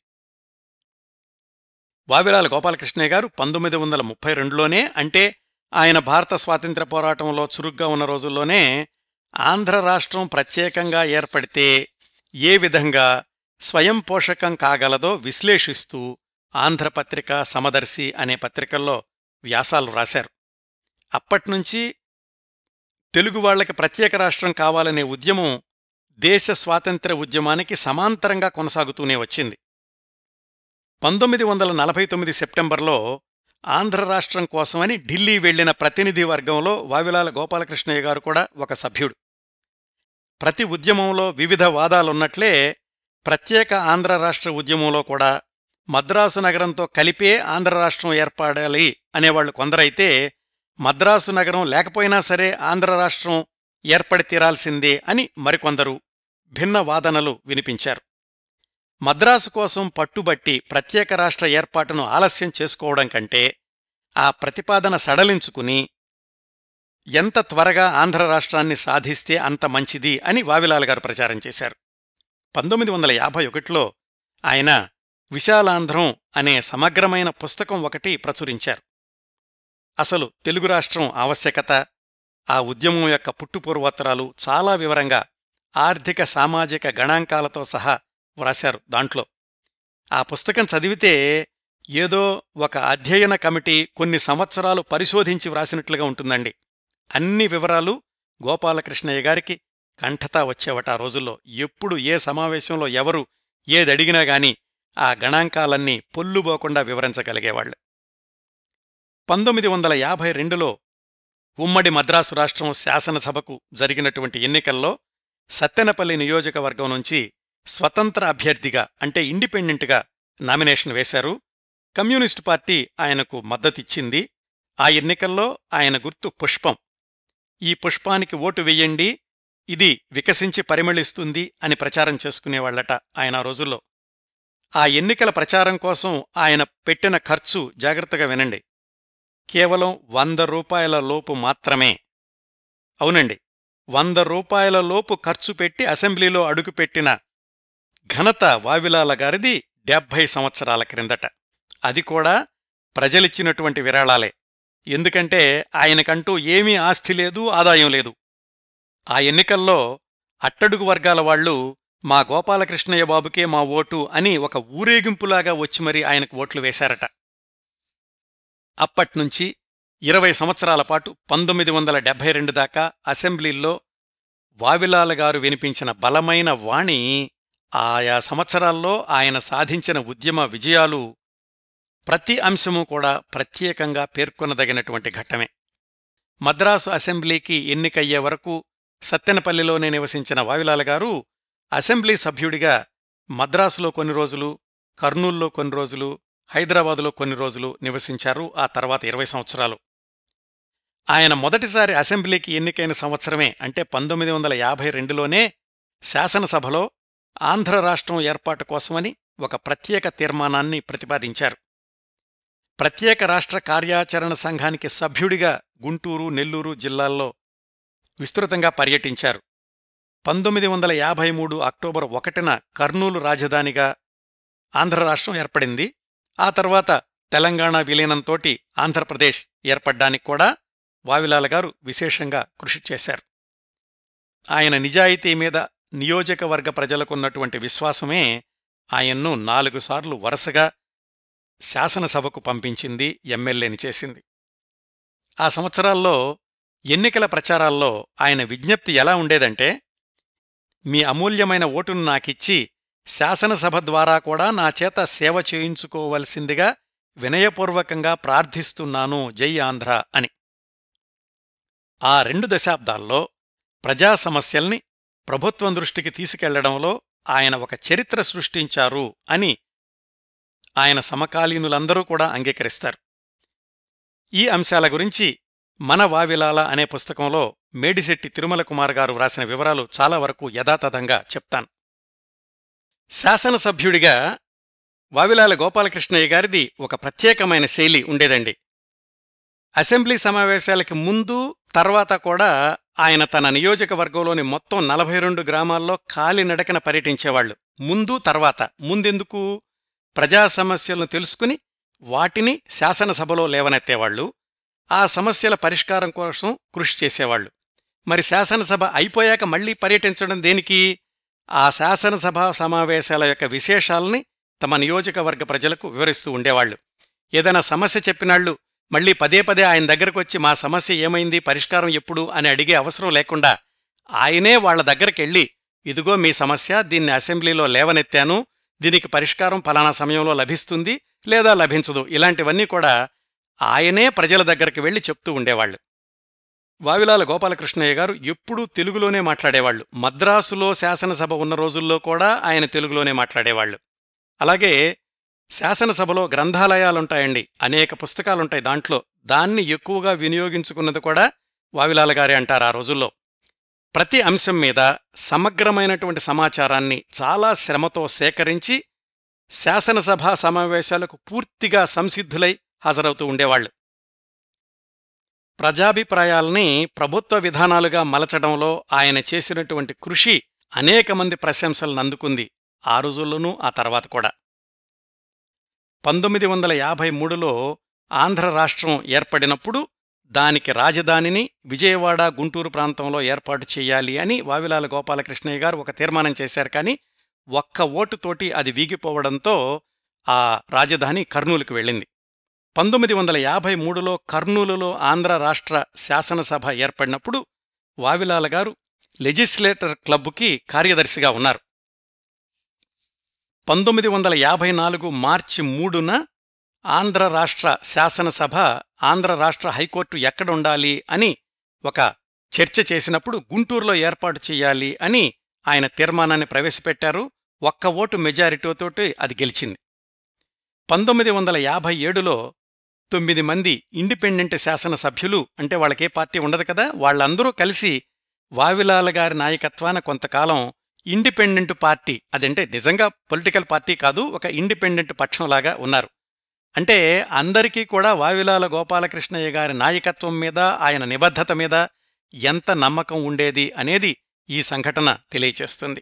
వావిలాల గోపాలకృష్ణయ్య గారు 1932లోనే, అంటే ఆయన భారత స్వాతంత్ర్య పోరాటంలో చురుగ్గా ఉన్న రోజుల్లోనే, ఆంధ్ర రాష్ట్రం ప్రత్యేకంగా ఏర్పడితే ఏ విధంగా స్వయం పోషకం కాగలదో విశ్లేషిస్తూ ఆంధ్రపత్రిక, సమదర్శి అనే పత్రికల్లో వ్యాసాలు రాశారు. అప్పట్నుంచి తెలుగు వాళ్లకి ప్రత్యేక రాష్ట్రం కావాలనే ఉద్యమం దేశ స్వాతంత్ర్య ఉద్యమానికి సమాంతరంగా కొనసాగుతూనే వచ్చింది. 1949 సెప్టెంబర్లో ఆంధ్ర రాష్ట్రం కోసమని ఢిల్లీ వెళ్లిన ప్రతినిధి వర్గంలో వావిలాల గోపాలకృష్ణయ్య గారు కూడా ఒక సభ్యుడు. ప్రతి ఉద్యమంలో వివిధ వాదాలున్నట్లే ప్రత్యేక ఆంధ్ర రాష్ట్ర ఉద్యమంలో కూడా మద్రాసు నగరంతో కలిపే ఆంధ్ర రాష్ట్రం ఏర్పడాలి అనేవాళ్లు కొందరైతే, మద్రాసు నగరం లేకపోయినా సరే ఆంధ్ర రాష్ట్రం ఏర్పడి తీరాల్సిందే అని మరికొందరు భిన్న వాదనలు వినిపించారు. మద్రాసు కోసం పట్టుబట్టి ప్రత్యేక రాష్ట్ర ఏర్పాటును ఆలస్యం చేసుకోవడం కంటే ఆ ప్రతిపాదన సడలించుకుని ఎంత త్వరగా ఆంధ్ర రాష్ట్రాన్ని సాధిస్తే అంత మంచిది అని వావిలాల గారు ప్రచారం చేశారు. 1951లో ఆయన విశాలాంధ్రం అనే సమగ్రమైన పుస్తకం ఒకటి ప్రచురించారు. అసలు తెలుగు రాష్ట్రం ఆవశ్యకత, ఆ ఉద్యమం యొక్క పుట్టుపూర్వోత్తరాలు చాలా వివరంగా ఆర్థిక, సామాజిక గణాంకాలతో సహా వ్రాశారు. దాంట్లో ఆ పుస్తకం చదివితే ఏదో ఒక అధ్యయన కమిటీ కొన్ని సంవత్సరాలు పరిశోధించి వ్రాసినట్లుగా ఉంటుందండి. అన్ని వివరాలు గోపాలకృష్ణయ్య గారికి కంఠతా వచ్చేవట ఆ రోజుల్లో. ఎప్పుడు ఏ సమావేశంలో ఎవరు ఏదడిగినా గాని ఆ గణాంకాలన్నీ పొల్లుబోకుండా వివరించగలిగేవాళ్లు. 1952లో ఉమ్మడి మద్రాసు రాష్ట్రం శాసనసభకు జరిగినటువంటి ఎన్నికల్లో సత్తెనపల్లి నియోజకవర్గం నుంచి స్వతంత్ర అభ్యర్థిగా అంటే ఇండిపెండెంట్గా నామినేషన్ వేశారు. కమ్యూనిస్టు పార్టీ ఆయనకు మద్దతిచ్చింది. ఆ ఎన్నికల్లో ఆయన గుర్తు పుష్పం. ఈ పుష్పానికి ఓటు వెయ్యండి, ఇది వికసించి పరిమళిస్తుంది అని ప్రచారం చేసుకునేవాళ్లట ఆయన ఆ రోజుల్లో. ఆ ఎన్నికల ప్రచారం కోసం ఆయన పెట్టిన ఖర్చు జాగ్రత్తగా వినండి, కేవలం 100 రూపాయల లోపు మాత్రమే. అవునండి, 100 రూపాయల లోపు ఖర్చు పెట్టి అసెంబ్లీలో అడుగుపెట్టిన ఘనత వావిలాల గారిది 70 సంవత్సరాల క్రిందట. అది కూడా ప్రజలిచ్చినటువంటి విరాళాలే. ఎందుకంటే ఆయనకంటూ ఏమీ ఆస్తి లేదు, ఆదాయం లేదు. ఆ ఎన్నికల్లో అట్టడుగు వర్గాల వాళ్లు మా గోపాలకృష్ణయ్య బాబుకే మా ఓటు అని ఒక ఊరేగింపులాగా వచ్చి మరీ ఆయనకు ఓట్లు వేశారట. అప్పట్నుంచి 20 సంవత్సరాల పాటు 1972 దాకా అసెంబ్లీల్లో వావిలాల గారు వినిపించిన బలమైన వాణి, ఆయా సంవత్సరాల్లో ఆయన సాధించిన ఉద్యమ విజయాలు, ప్రతి అంశమూ కూడా ప్రత్యేకంగా పేర్కొనదగినటువంటి ఘట్టమే. మద్రాసు అసెంబ్లీకి ఎన్నికయ్యే వరకు సత్తెనపల్లిలోనే నివసించిన వావిలాల గారు అసెంబ్లీ సభ్యుడిగా మద్రాసులో కొన్ని రోజులు, కర్నూలులో కొన్ని రోజులు, హైదరాబాదులో కొన్ని రోజులు నివసించారు. ఆ తర్వాత 20 సంవత్సరాలు. ఆయన మొదటిసారి అసెంబ్లీకి ఎన్నికైన సంవత్సరమే అంటే 1952లోనే శాసనసభలో ఆంధ్ర రాష్ట్రం ఏర్పాటు కోసమని ఒక ప్రత్యేక తీర్మానాన్ని ప్రతిపాదించారు. ప్రత్యేక రాష్ట్ర కార్యాచరణ సంఘానికి సభ్యుడిగా గుంటూరు, నెల్లూరు జిల్లాల్లో విస్తృతంగా పర్యటించారు. 1953 అక్టోబర్ 1న కర్నూలు రాజధానిగా ఆంధ్ర రాష్ట్రం ఏర్పడింది. ఆ తర్వాత తెలంగాణ విలీనంతోటి ఆంధ్రప్రదేశ్ ఏర్పడ్డానికి కూడా వావిలాల గారు విశేషంగా కృషి చేశారు. ఆయన నిజాయితీ మీద నియోజకవర్గ ప్రజలకున్నటువంటి విశ్వాసమే ఆయన్ను 4 సార్లు వరుసగా శాసనసభకు పంపించింది, ఎమ్మెల్యేని చేసింది. ఆ సంవత్సరాల్లో ఎన్నికల ప్రచారాల్లో ఆయన విజ్ఞప్తి ఎలా ఉండేదంటే, మీ అమూల్యమైన ఓటును నాకిచ్చి శాసనసభ ద్వారా కూడా నా చేత సేవ చేయించుకోవలసిందిగా వినయపూర్వకంగా ప్రార్థిస్తున్నాను, జై ఆంధ్ర అని. ఆ 2 దశాబ్దాల్లో ప్రజా సమస్యల్ని ప్రభుత్వం దృష్టికి తీసుకెళ్లడంలో ఆయన ఒక చరిత్ర సృష్టించారు అని ఆయన సమకాలీనులందరూ కూడా అంగీకరిస్తారు. ఈ అంశాల గురించి మన వావిలాల అనే పుస్తకంలో మేడిశెట్టి తిరుమల కుమార్ గారు వ్రాసిన వివరాలు చాలా వరకు యథాతథంగా చెప్తాను. శాసనసభ్యుడిగా వావిలాల గోపాలకృష్ణయ్య గారిది ఒక ప్రత్యేకమైన శైలి ఉండేదండి. అసెంబ్లీ సమావేశాలకి ముందు, తర్వాత కూడా ఆయన తన నియోజకవర్గంలోని మొత్తం 42 గ్రామాల్లో కాలినడకన పర్యటించేవాళ్లు. ముందు తర్వాత, ముందెందుకు, ప్రజా సమస్యలను తెలుసుకుని వాటిని శాసనసభలో లేవనెత్తేవాళ్లు, ఆ సమస్యల పరిష్కారం కోసం కృషి చేసేవాళ్లు. మరి శాసనసభ అయిపోయాక మళ్లీ పర్యటించడం దేనికి? ఆ శాసనసభ సమావేశాల యొక్క విశేషాల్ని తమ నియోజకవర్గ ప్రజలకు వివరిస్తూ ఉండేవాళ్లు. ఏదైనా సమస్య చెప్పినాళ్లు మళ్లీ పదే పదే ఆయన దగ్గరకు వచ్చి మా సమస్య ఏమైంది, పరిష్కారం ఎప్పుడు అని అడిగే అవసరం లేకుండా ఆయనే వాళ్ల దగ్గరకెళ్ళి, ఇదిగో మీ సమస్య, దీన్ని అసెంబ్లీలో లేవనెత్తాను, దీనికి పరిష్కారం ఫలానా సమయంలో లభిస్తుంది లేదా లభించదు, ఇలాంటివన్నీ కూడా ఆయనే ప్రజల దగ్గరికి వెళ్లి చెప్తూ ఉండేవాళ్లు. వావిలాల గోపాలకృష్ణయ్య గారు ఎప్పుడూ తెలుగులోనే మాట్లాడేవాళ్లు. మద్రాసులో శాసనసభ ఉన్న రోజుల్లో కూడా ఆయన తెలుగులోనే మాట్లాడేవాళ్లు. అలాగే శాసనసభలో గ్రంథాలయాలుంటాయండి, అనేక పుస్తకాలుంటాయి దాంట్లో. దాన్ని ఎక్కువగా వినియోగించుకున్నది కూడా వావిలాల గారే అంటారు. ఆ రోజుల్లో ప్రతి అంశం మీద సమగ్రమైనటువంటి సమాచారాన్ని చాలా శ్రమతో సేకరించి శాసనసభ సమావేశాలకు పూర్తిగా సంసిద్ధులై హాజరవుతూ ఉండేవాళ్లు. ప్రజాభిప్రాయాల్ని ప్రభుత్వ విధానాలుగా మలచడంలో ఆయన చేసినటువంటి కృషి అనేక మంది ప్రశంసలను అందుకుంది, ఆ రోజుల్లోనూ ఆ తర్వాత కూడా. 1953లో ఆంధ్ర రాష్ట్రం ఏర్పడినప్పుడు దానికి రాజధానిని విజయవాడ, గుంటూరు ప్రాంతంలో ఏర్పాటు చేయాలి అని వావిలాల గోపాలకృష్ణయ్య గారు ఒక తీర్మానం చేశారు. కానీ ఒక్క ఓటుతోటి అది వీగిపోవడంతో ఆ రాజధాని కర్నూలుకు వెళ్ళింది. 1953లో కర్నూలులో ఆంధ్ర రాష్ట్ర శాసనసభ ఏర్పడినప్పుడు వావిలాల గారు లెజిస్లేటర్ క్లబ్కి కార్యదర్శిగా ఉన్నారు. 1954 మార్చి 3న ఆంధ్ర రాష్ట్ర శాసనసభ ఆంధ్ర రాష్ట్ర హైకోర్టు ఎక్కడుండాలి అని ఒక చర్చ చేసినప్పుడు గుంటూరులో ఏర్పాటు చేయాలి అని ఆయన తీర్మానాన్ని ప్రవేశపెట్టారు. ఒక్క ఓటు మెజారిటీతోటి అది గెలిచింది. 1957లో 9 మంది ఇండిపెండెంట్ శాసనసభ్యులు, అంటే వాళ్ళకే పార్టీ ఉండదు కదా, వాళ్ళందరూ కలిసి వావిలాల గారి నాయకత్వాన కొంతకాలం ఇండిపెండెంట్ పార్టీ, అదంటే నిజంగా పొలిటికల్ పార్టీ కాదు, ఒక ఇండిపెండెంట్ పక్షంలాగా ఉన్నారు. అంటే అందరికీ కూడా వావిలాల గోపాలకృష్ణయ్య గారి నాయకత్వం మీద, ఆయన నిబద్ధత మీద ఎంత నమ్మకం ఉండేది అనేది ఈ సంఘటన తెలియచేస్తుంది.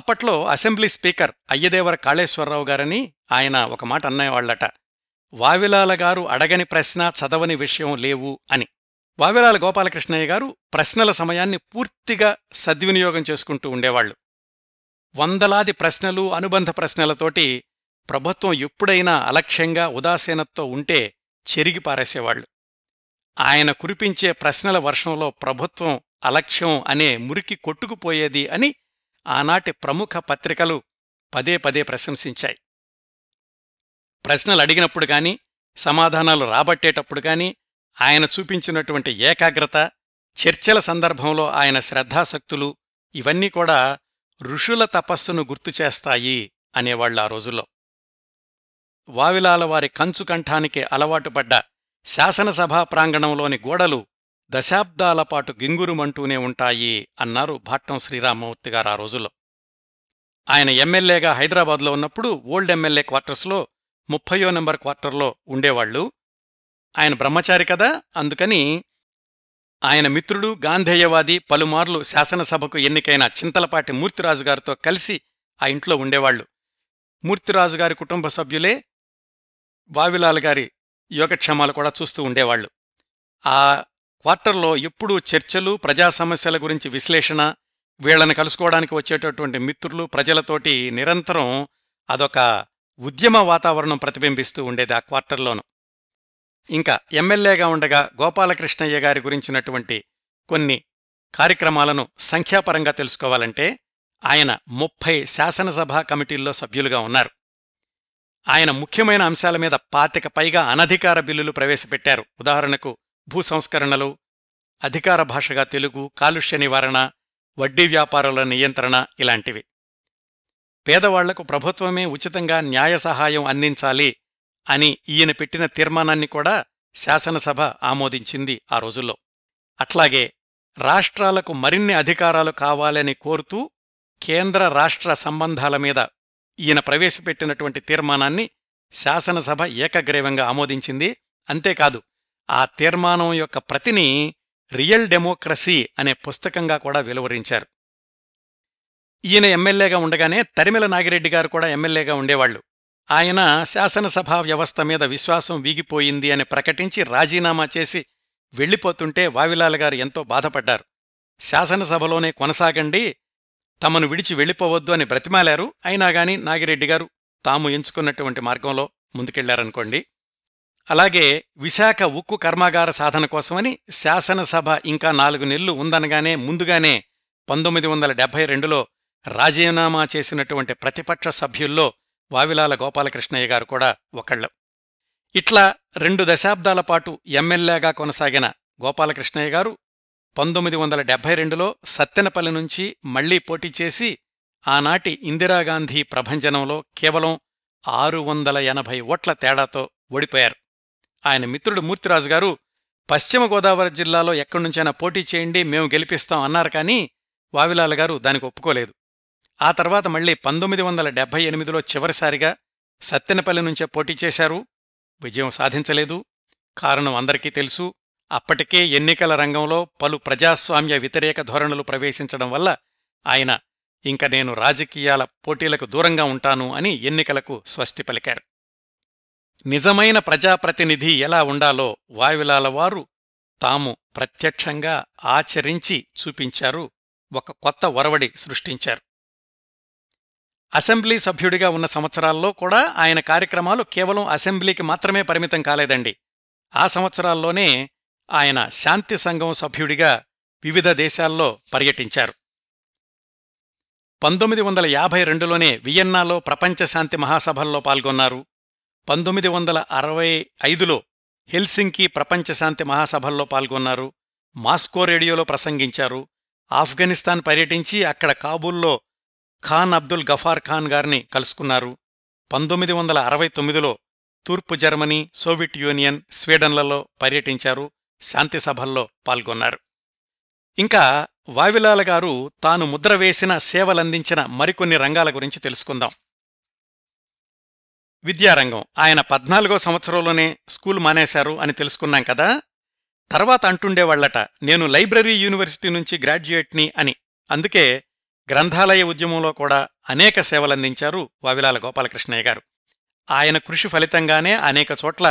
అప్పట్లో అసెంబ్లీ స్పీకర్ అయ్యదేవర కాళేశ్వరరావు గారని ఆయన ఒక మాట అన్నవాళ్లట, వావిలాల గారు అడగని ప్రశ్న చదవని విషయం లేవు అని. వావిలాల గోపాలకృష్ణయ్య గారు ప్రశ్నల సమయాన్ని పూర్తిగా సద్వినియోగం చేసుకుంటూ ఉండేవాళ్లు. వందలాది ప్రశ్నలు, అనుబంధ ప్రశ్నలతోటి ప్రభుత్వం ఎప్పుడైనా అలక్ష్యంగా ఉదాసీనతతో ఉంటే చెరిగిపారేసేవాళ్లు. ఆయన కురిపించే ప్రశ్నల వర్షంలో ప్రభుత్వం అలక్ష్యం అనే మురికి కొట్టుకుపోయేది అని ఆనాటి ప్రముఖ పత్రికలు పదే పదే ప్రశంసించాయి. ప్రశ్నలు అడిగినప్పుడు కానీ, సమాధానాలు రాబట్టేటప్పుడు కానీ ఆయన చూపించినటువంటి ఏకాగ్రత, చర్చల సందర్భంలో ఆయన శ్రద్ధాశక్తులు, ఇవన్నీ కూడా ఋషుల తపస్సును గుర్తుచేస్తాయి అనేవాళ్లు ఆ రోజుల్లో. వావిలాల వారి కంచుకంఠానికి అలవాటుపడ్డ శాసనసభా ప్రాంగణంలోని గోడలు దశాబ్దాలపాటు గింగురుమంటూనే ఉంటాయి అన్నారు భాట్టం శ్రీరామమూర్తిగారు ఆ రోజుల్లో. ఆయన ఎమ్మెల్యేగా హైదరాబాద్లో ఉన్నప్పుడు ఓల్డ్ ఎమ్మెల్యే క్వార్టర్స్లో 30వ నెంబర్ క్వార్టర్లో ఉండేవాళ్లు. ఆయన బ్రహ్మచారి కదా, అందుకని ఆయన మిత్రుడు, గాంధేయవాది, పలుమార్లు శాసనసభకు ఎన్నికైన చింతలపాటి మూర్తిరాజు గారితో కలిసి ఆ ఇంట్లో ఉండేవాళ్లు. మూర్తిరాజు గారి కుటుంబ సభ్యులే వావిలాల గారి యోగక్షేమాలు కూడా చూస్తూ ఉండేవాళ్లు. ఆ క్వార్టర్లో ఎప్పుడూ చర్చలు, ప్రజా సమస్యల గురించి విశ్లేషణ, వీళ్లను కలుసుకోవడానికి వచ్చేటటువంటి మిత్రులు, ప్రజలతోటి నిరంతరం అదొక ఉద్యమ వాతావరణం ప్రతిబింబిస్తూ ఉండేది ఆ క్వార్టర్లోనూ. ఇంకా ఎమ్మెల్యేగా ఉండగా గోపాలకృష్ణయ్య గారి గురించినటువంటి కొన్ని కార్యక్రమాలను సంఖ్యాపరంగా తెలుసుకోవాలంటే ఆయన 30 శాసనసభా కమిటీల్లో సభ్యులుగా ఉన్నారు. ఆయన ముఖ్యమైన అంశాల మీద 25కి పైగా అనధికార బిల్లులు ప్రవేశపెట్టారు. ఉదాహరణకు భూసంస్కరణలు, అధికార భాషగా తెలుగు, కాలుష్య నివారణ, వడ్డీ వ్యాపారాల నియంత్రణ, ఇలాంటివి. పేదవాళ్లకు ప్రభుత్వమే ఉచితంగా న్యాయ సహాయం అందించాలి అని ఈయన పెట్టిన తీర్మానాన్ని కూడా శాసనసభ ఆమోదించింది ఆ రోజుల్లో. అట్లాగే రాష్ట్రాలకు మరిన్ని అధికారాలు కావాలని కోరుతూ కేంద్ర రాష్ట్ర సంబంధాల మీద ఈయన ప్రవేశపెట్టినటువంటి తీర్మానాన్ని శాసనసభ ఏకగ్రీవంగా ఆమోదించింది. అంతేకాదు, ఆ తీర్మానం యొక్క ప్రతిని రియల్ డెమోక్రసీ అనే పుస్తకంగా కూడా వెలువరించారు. ఈయన ఎమ్మెల్యేగా ఉండగానే తరిమెల నాగిరెడ్డి గారు కూడా ఎమ్మెల్యేగా ఉండేవాళ్లు. ఆయన శాసనసభా వ్యవస్థ మీద విశ్వాసం వీగిపోయింది అని ప్రకటించి రాజీనామా చేసి వెళ్ళిపోతుంటే వావిలాల గారు ఎంతో బాధపడ్డారు. శాసనసభలోనే కొనసాగండి, తమను విడిచి వెళ్ళిపోవద్దు అని బ్రతిమాలారు. అయినా గాని నాగిరెడ్డి గారు తాము ఎంచుకున్నటువంటి మార్గంలో ముందుకెళ్లారనుకోండి. అలాగే విశాఖ ఉక్కు కర్మాగార సాధన కోసమని శాసనసభ ఇంకా 4 నెలలు ఉందనగానే ముందుగానే 1972లో రాజీనామా చేసినటువంటి ప్రతిపక్ష సభ్యుల్లో వావిలాల గోపాలకృష్ణయ్య గారు కూడా ఒకళ్ళు. ఇట్లా 2 దశాబ్దాల పాటు ఎమ్మెల్యేగా కొనసాగిన గోపాలకృష్ణయ్య గారు 1972లో సత్తెనపల్లి నుంచి మళ్లీ పోటీ చేసి ఆనాటి ఇందిరాగాంధీ ప్రభంజనంలో కేవలం 680 ఓట్ల తేడాతో ఓడిపోయారు. ఆయన మిత్రుడు మూర్తిరాజు గారు పశ్చిమ గోదావరి జిల్లాలో ఎక్కడి నుంచైనా పోటీ చేయండి, మేము గెలిపిస్తాం అన్నారు. కానీ వావిలాల గారు దానికి ఒప్పుకోలేదు. ఆ తర్వాత మళ్లీ 1978లో చివరిసారిగా సత్తెనపల్లి నుంచే పోటీ చేశారు. విజయం సాధించలేదు. కారణం అందరికీ తెలుసు. అప్పటికే ఎన్నికల రంగంలో పలు ప్రజాస్వామ్య వ్యతిరేక ధోరణులు ప్రవేశించడం వల్ల ఆయన ఇంక నేను రాజకీయాల పోటీలకు దూరంగా ఉంటాను అని ఎన్నికలకు స్వస్తి పలికారు. నిజమైన ప్రజాప్రతినిధి ఎలా ఉండాలో వావిలాల వారు తాము ప్రత్యక్షంగా ఆచరించి చూపించారు. ఒక కొత్త ఒరవడి సృష్టించారు. అసెంబ్లీ సభ్యుడిగా ఉన్న సంవత్సరాల్లో కూడా ఆయన కార్యక్రమాలు కేవలం అసెంబ్లీకి మాత్రమే పరిమితం కాలేదండి. ఆ సంవత్సరాల్లోనే ఆయన శాంతి సంఘం సభ్యుడిగా వివిధ దేశాల్లో పర్యటించారు. 1982లోనే వియన్నాలో ప్రపంచ శాంతి మహాసభల్లో పాల్గొన్నారు. 1965లో హెల్సింకి ప్రపంచ శాంతి మహాసభల్లో పాల్గొన్నారు. మాస్కో రేడియోలో ప్రసంగించారు. ఆఫ్ఘనిస్తాన్ పర్యటించి అక్కడ కాబూల్లో ఖాన్ అబ్దుల్ గఫార్ ఖాన్ గారిని కలుసుకున్నారు. 1969లో తూర్పు జర్మనీ, సోవియట్ యూనియన్, స్వీడన్లలో పర్యటించారు. శాంతి సభల్లో పాల్గొన్నారు. ఇంకా వావిలాల గారు తాను ముద్రవేసిన, సేవలందించిన మరికొన్ని రంగాల గురించి తెలుసుకుందాం. విద్యారంగం. ఆయన 14వ సంవత్సరంలోనే స్కూల్ మానేశారు అని తెలుసుకున్నాం కదా. తర్వాత అంటుండేవాళ్లట, నేను లైబ్రరీ యూనివర్సిటీ నుంచి గ్రాడ్యుయేట్ని అని. అందుకే గ్రంథాలయ ఉద్యమంలో కూడా అనేక సేవలందించారు వావిలాల గోపాలకృష్ణయ్య గారు. ఆయన కృషి ఫలితంగానే అనేక చోట్ల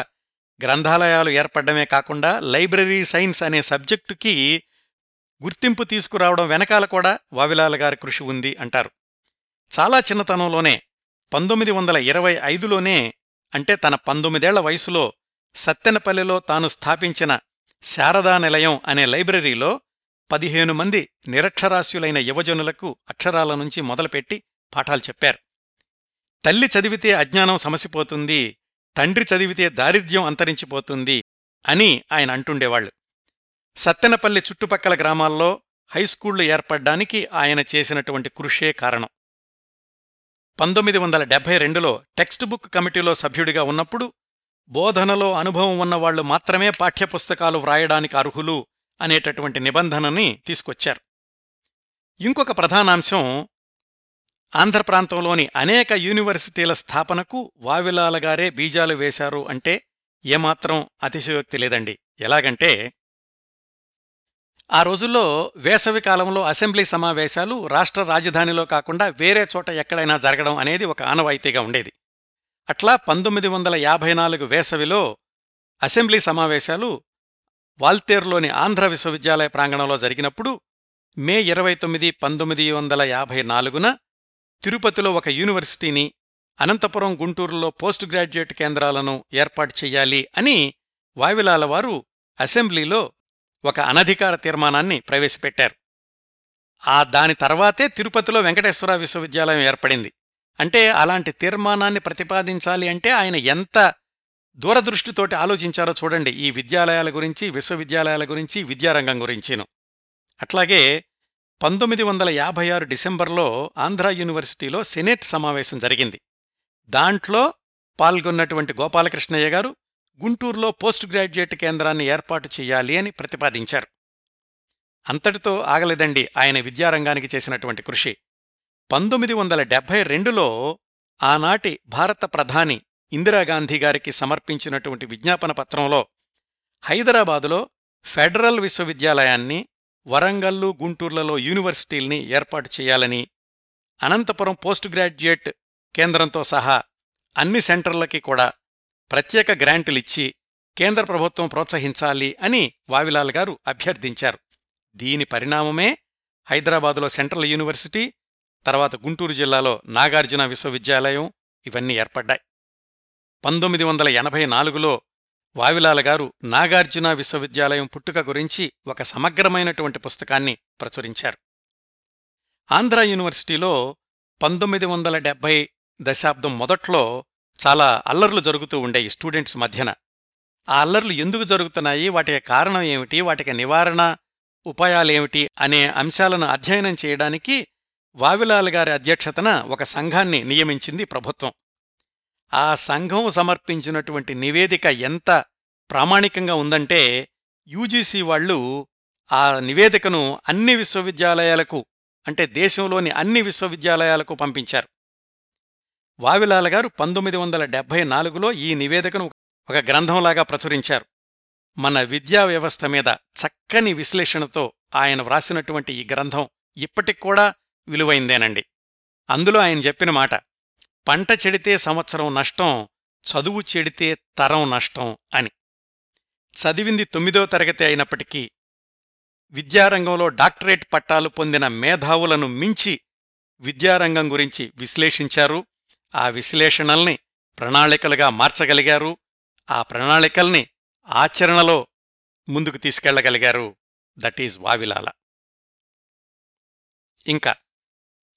గ్రంథాలయాలు ఏర్పడమే కాకుండా లైబ్రరీ సైన్స్ అనే సబ్జెక్టుకి గుర్తింపు తీసుకురావడం వెనకాల కూడా వావిలాల గారి కృషి ఉంది అంటారు. చాలా చిన్నతనంలోనే 1925లోనే, అంటే తన 19 ఏళ్ల వయసులో సత్తెనపల్లిలో తాను స్థాపించిన శారదా నిలయం అనే లైబ్రరీలో 15 మంది నిరక్షరాస్యులైన యువజనులకు అక్షరాల నుంచి మొదలుపెట్టి పాఠాలు చెప్పారు. తల్లి చదివితే అజ్ఞానం సమసిపోతుంది, తండ్రి చదివితే దారిద్ర్యం అంతరించిపోతుంది అని ఆయన అంటుండేవాళ్లు. సత్తెనపల్లి చుట్టుపక్కల గ్రామాల్లో హైస్కూళ్లు ఏర్పడ్డానికి ఆయన చేసినటువంటి కృషే కారణం. 1972లో టెక్స్ట్ బుక్ కమిటీలో సభ్యుడిగా ఉన్నప్పుడు బోధనలో అనుభవం ఉన్నవాళ్లు మాత్రమే పాఠ్యపుస్తకాలు వ్రాయడానికి అర్హులు అనేటటువంటి నిబంధనని తీసుకొచ్చారు. ఇంకొక ప్రధానాంశం, ఆంధ్ర ప్రాంతంలోని అనేక యూనివర్సిటీల స్థాపనకు వావిలాల గారే బీజాలు వేశారు అంటే ఏమాత్రం అతిశయోక్తి లేదండి. ఎలాగంటే, ఆ రోజుల్లో వేసవి కాలంలో అసెంబ్లీ సమావేశాలు రాష్ట్ర రాజధానిలో కాకుండా వేరే చోట ఎక్కడైనా జరగడం అనేది ఒక ఆనవాయితీగా ఉండేది. అట్లా 1954 వేసవిలో అసెంబ్లీ సమావేశాలు వాల్తేరులోని ఆంధ్ర విశ్వవిద్యాలయ ప్రాంగణంలో జరిగినప్పుడు మే 29, 1954న తిరుపతిలో ఒక యూనివర్సిటీని, అనంతపురం, గుంటూరులో పోస్ట్ గ్రాడ్యుయేట్ కేంద్రాలను ఏర్పాటు చెయ్యాలి అని వావిలాల వారు అసెంబ్లీలో ఒక అనధికార తీర్మానాన్ని ప్రవేశపెట్టారు. దాని తర్వాతే తిరుపతిలో వెంకటేశ్వర విశ్వవిద్యాలయం ఏర్పడింది. అంటే అలాంటి తీర్మానాన్ని ప్రతిపాదించాలి అంటే ఆయన ఎంత దూరదృష్టితోటి ఆలోచించారో చూడండి, ఈ విద్యాలయాల గురించి, విశ్వవిద్యాలయాల గురించి, విద్యారంగం గురించిను. అట్లాగే 1956 డిసెంబర్లో ఆంధ్ర యూనివర్సిటీలో సెనేట్ సమావేశం జరిగింది. దాంట్లో పాల్గొన్నటువంటి గోపాలకృష్ణయ్య గారు గుంటూరులో పోస్ట్ గ్రాడ్యుయేట్ కేంద్రాన్ని ఏర్పాటు చేయాలి అని ప్రతిపాదించారు. అంతటితో ఆగలేదండి ఆయన విద్యారంగానికి చేసినటువంటి కృషి. 1972లో ఆనాటి భారత ప్రధాని ఇందిరాగాంధీ గారికి సమర్పించినటువంటి విజ్ఞాపన పత్రంలో హైదరాబాదులో ఫెడరల్ విశ్వవిద్యాలయాన్ని, వరంగల్లు, గుంటూర్లలో యూనివర్సిటీల్ని ఏర్పాటు చేయాలని, అనంతపురం పోస్ట్ గ్రాడ్యుయేట్ కేంద్రంతో సహా అన్ని సెంటర్లకి కూడా ప్రత్యేక గ్రాంటులిచ్చి కేంద్ర ప్రభుత్వం ప్రోత్సహించాలి అని వావిలాల గారు అభ్యర్థించారు. దీని పరిణామమే హైదరాబాదులో సెంట్రల్ యూనివర్సిటీ, తర్వాత గుంటూరు జిల్లాలో నాగార్జున విశ్వవిద్యాలయం, ఇవన్నీ ఏర్పడ్డాయి. 1984లో వావిలాల గారు నాగార్జున విశ్వవిద్యాలయం పుట్టుక గురించి ఒక సమగ్రమైనటువంటి పుస్తకాన్ని ప్రచురించారు. ఆంధ్ర యూనివర్సిటీలో 1970 దశాబ్దం మొదట్లో చాలా అల్లర్లు జరుగుతూ ఉండేవి స్టూడెంట్స్ మధ్యన. ఆ అల్లర్లు ఎందుకు జరుగుతున్నాయి, వాటికి కారణం ఏమిటి, వాటికి నివారణ ఉపాయాలేమిటి అనే అంశాలను అధ్యయనం చేయడానికి వావిలాల గారి అధ్యక్షతన ఒక సంఘాన్ని నియమించింది ప్రభుత్వం. ఆ సంఘం సమర్పించినటువంటి నివేదిక ఎంత ప్రామాణికంగా ఉందంటే, యూజీసీ వాళ్లు ఆ నివేదికను అన్ని విశ్వవిద్యాలయాలకు, అంటే దేశంలోని అన్ని విశ్వవిద్యాలయాలకు పంపించారు. వావిలాల గారు 1974లో ఈ నివేదికను ఒక గ్రంథంలాగా ప్రచురించారు. మన విద్యా వ్యవస్థ మీద చక్కని విశ్లేషణతో ఆయన వ్రాసినటువంటి ఈ గ్రంథం ఇప్పటికూడా విలువైందేనండి. అందులో ఆయన చెప్పిన మాట, పంట చెడితే సంవత్సరం నష్టం, చదువు చెడితే తరం నష్టం అని. చదివింది 9వ తరగతి అయినప్పటికీ విద్యారంగంలో డాక్టరేట్ పట్టాలు పొందిన మేధావులను మించి విద్యారంగం గురించి విశ్లేషించారు. ఆ విశ్లేషణల్ని ప్రణాళికలుగా మార్చగలిగారు. ఆ ప్రణాళికల్ని ఆచరణలో ముందుకు తీసుకెళ్లగలిగారు. That is Vavilala. ఇంకా